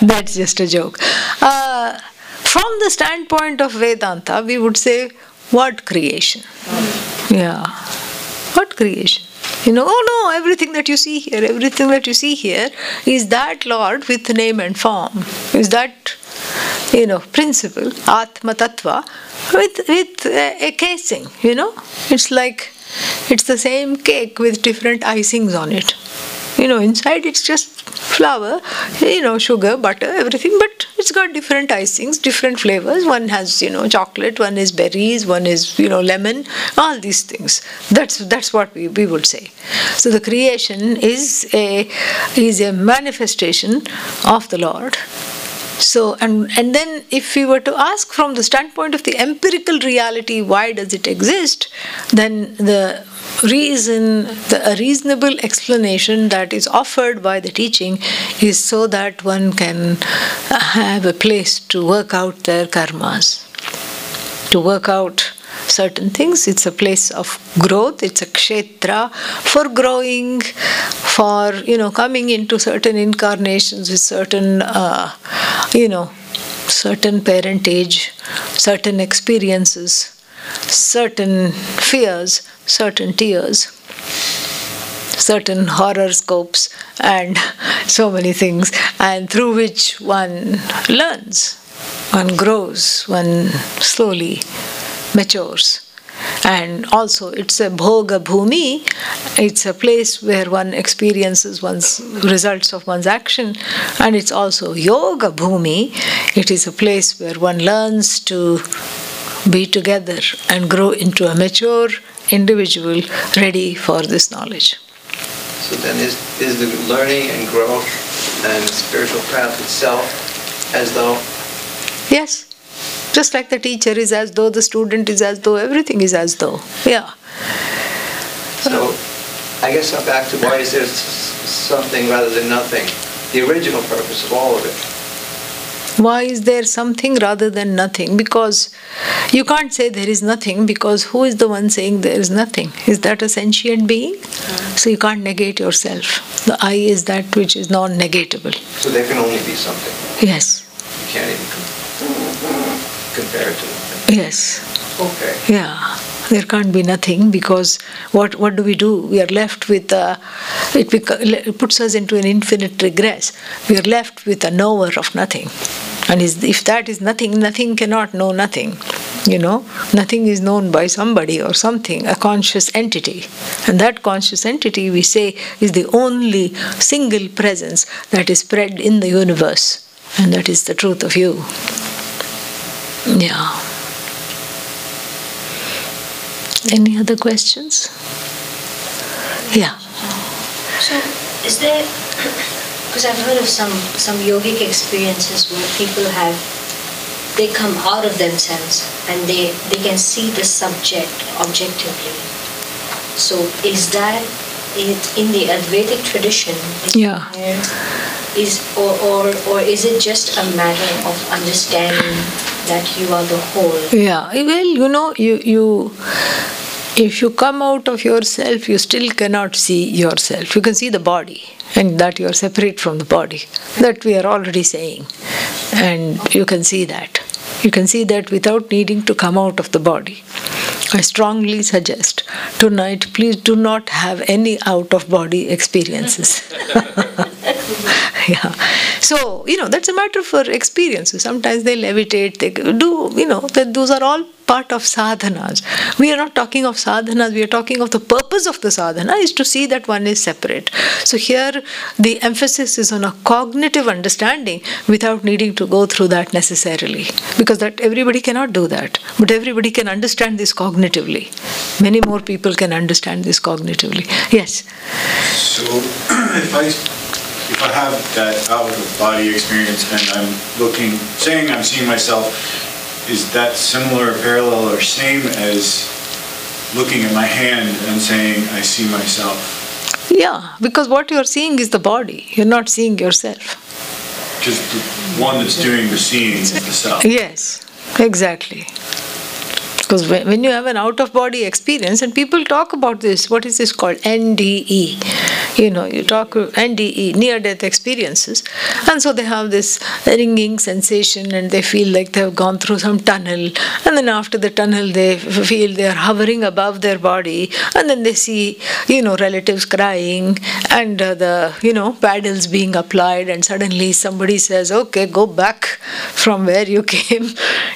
That's just a joke. From the standpoint of Vedanta, we would say, what creation? Yeah. What creation? Everything that you see here, is that Lord with name and form. Is that, principle, Atma Tattva, with a casing, It's like, it's the same cake with different icings on it. inside it's just flour, sugar, butter, everything, but it's got different icings, different flavors. One has, chocolate, one is berries, one is, lemon, all these things. That's what we would say. So the creation is a manifestation of the Lord. So, and then if we were to ask from the standpoint of the empirical reality, why does it exist, then a reasonable explanation that is offered by the teaching is so that one can have a place to work out their karmas, to work out certain things. It's a place of growth, it's a kshetra for growing, for coming into certain incarnations with certain certain parentage, certain experiences, certain fears, certain tears, certain horoscopes, and so many things, and through which one learns, one grows, one slowly matures. And also it's a bhoga bhumi, it's a place where one experiences one's results of one's action, and it's also yoga bhumi, it is a place where one learns to be together and grow into a mature individual ready for this knowledge. So then is the learning and growth and spiritual path itself as though? Yes. Just like the teacher is as though, the student is as though, everything is as though. Yeah. So, I guess I'm back to why is there something rather than nothing? The original purpose of all of it. Why is there something rather than nothing? Because you can't say there is nothing, because who is the one saying there is nothing? Is that a sentient being? Mm-hmm. So you can't negate yourself. The I is that which is non-negatable. So there can only be something? Yes. You can't even compare it to nothing. Yes. Okay. Yeah. There can't be nothing, because what do? We are left with it puts us into an infinite regress. We are left with a knower of nothing. And if that is nothing, nothing cannot know nothing. Nothing is known by somebody or something, a conscious entity. And that conscious entity, we say, is the only single presence that is spread in the universe. And that is the truth of you. Yeah. Any other questions? Yeah. So, is there, because I've heard of some yogic experiences where people they come out of themselves and they can see the subject objectively. So, is that in the Advaitic tradition? Yeah. Or is it just a matter of understanding that you are the whole? Yeah, well, if you come out of yourself, you still cannot see yourself. You can see the body, and that you are separate from the body. That we are already saying. And you can see that. You can see that without needing to come out of the body. I strongly suggest tonight, please do not have any out-of-body experiences. Yeah. So, that's a matter for experiences. Sometimes they levitate, they do, those are all part of sadhanas. We are not talking of sadhanas, we are talking of the purpose of the sadhana is to see that one is separate. So here the emphasis is on a cognitive understanding without needing to go through that necessarily. Because that everybody cannot do that. But everybody can understand this cognitively. Many more people can understand this cognitively. Yes? So, if I have that out-of-body experience and I'm seeing myself, is that similar, parallel, or same as looking at my hand and saying, I see myself? Yeah, because what you're seeing is the body. You're not seeing yourself. Just the one that's doing the seeing is the self. Yes, exactly. Because when you have an out-of-body experience, and people talk about this, what is this called? NDE. You talk NDE, near-death experiences. And so they have this ringing sensation and they feel like they have gone through some tunnel. And then after the tunnel, they feel they are hovering above their body. And then they see, relatives crying and paddles being applied. And suddenly somebody says, okay, go back from where you came.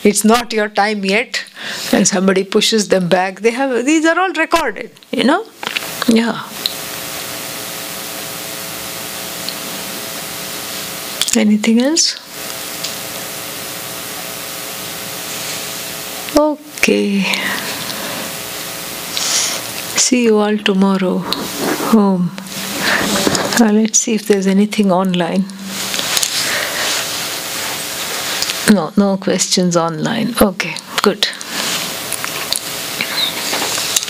It's not your time yet. And somebody pushes them back. These are all recorded. Yeah. Anything else? Okay. See you all tomorrow. Home. Now let's see if there's anything online. No questions online. Okay, good.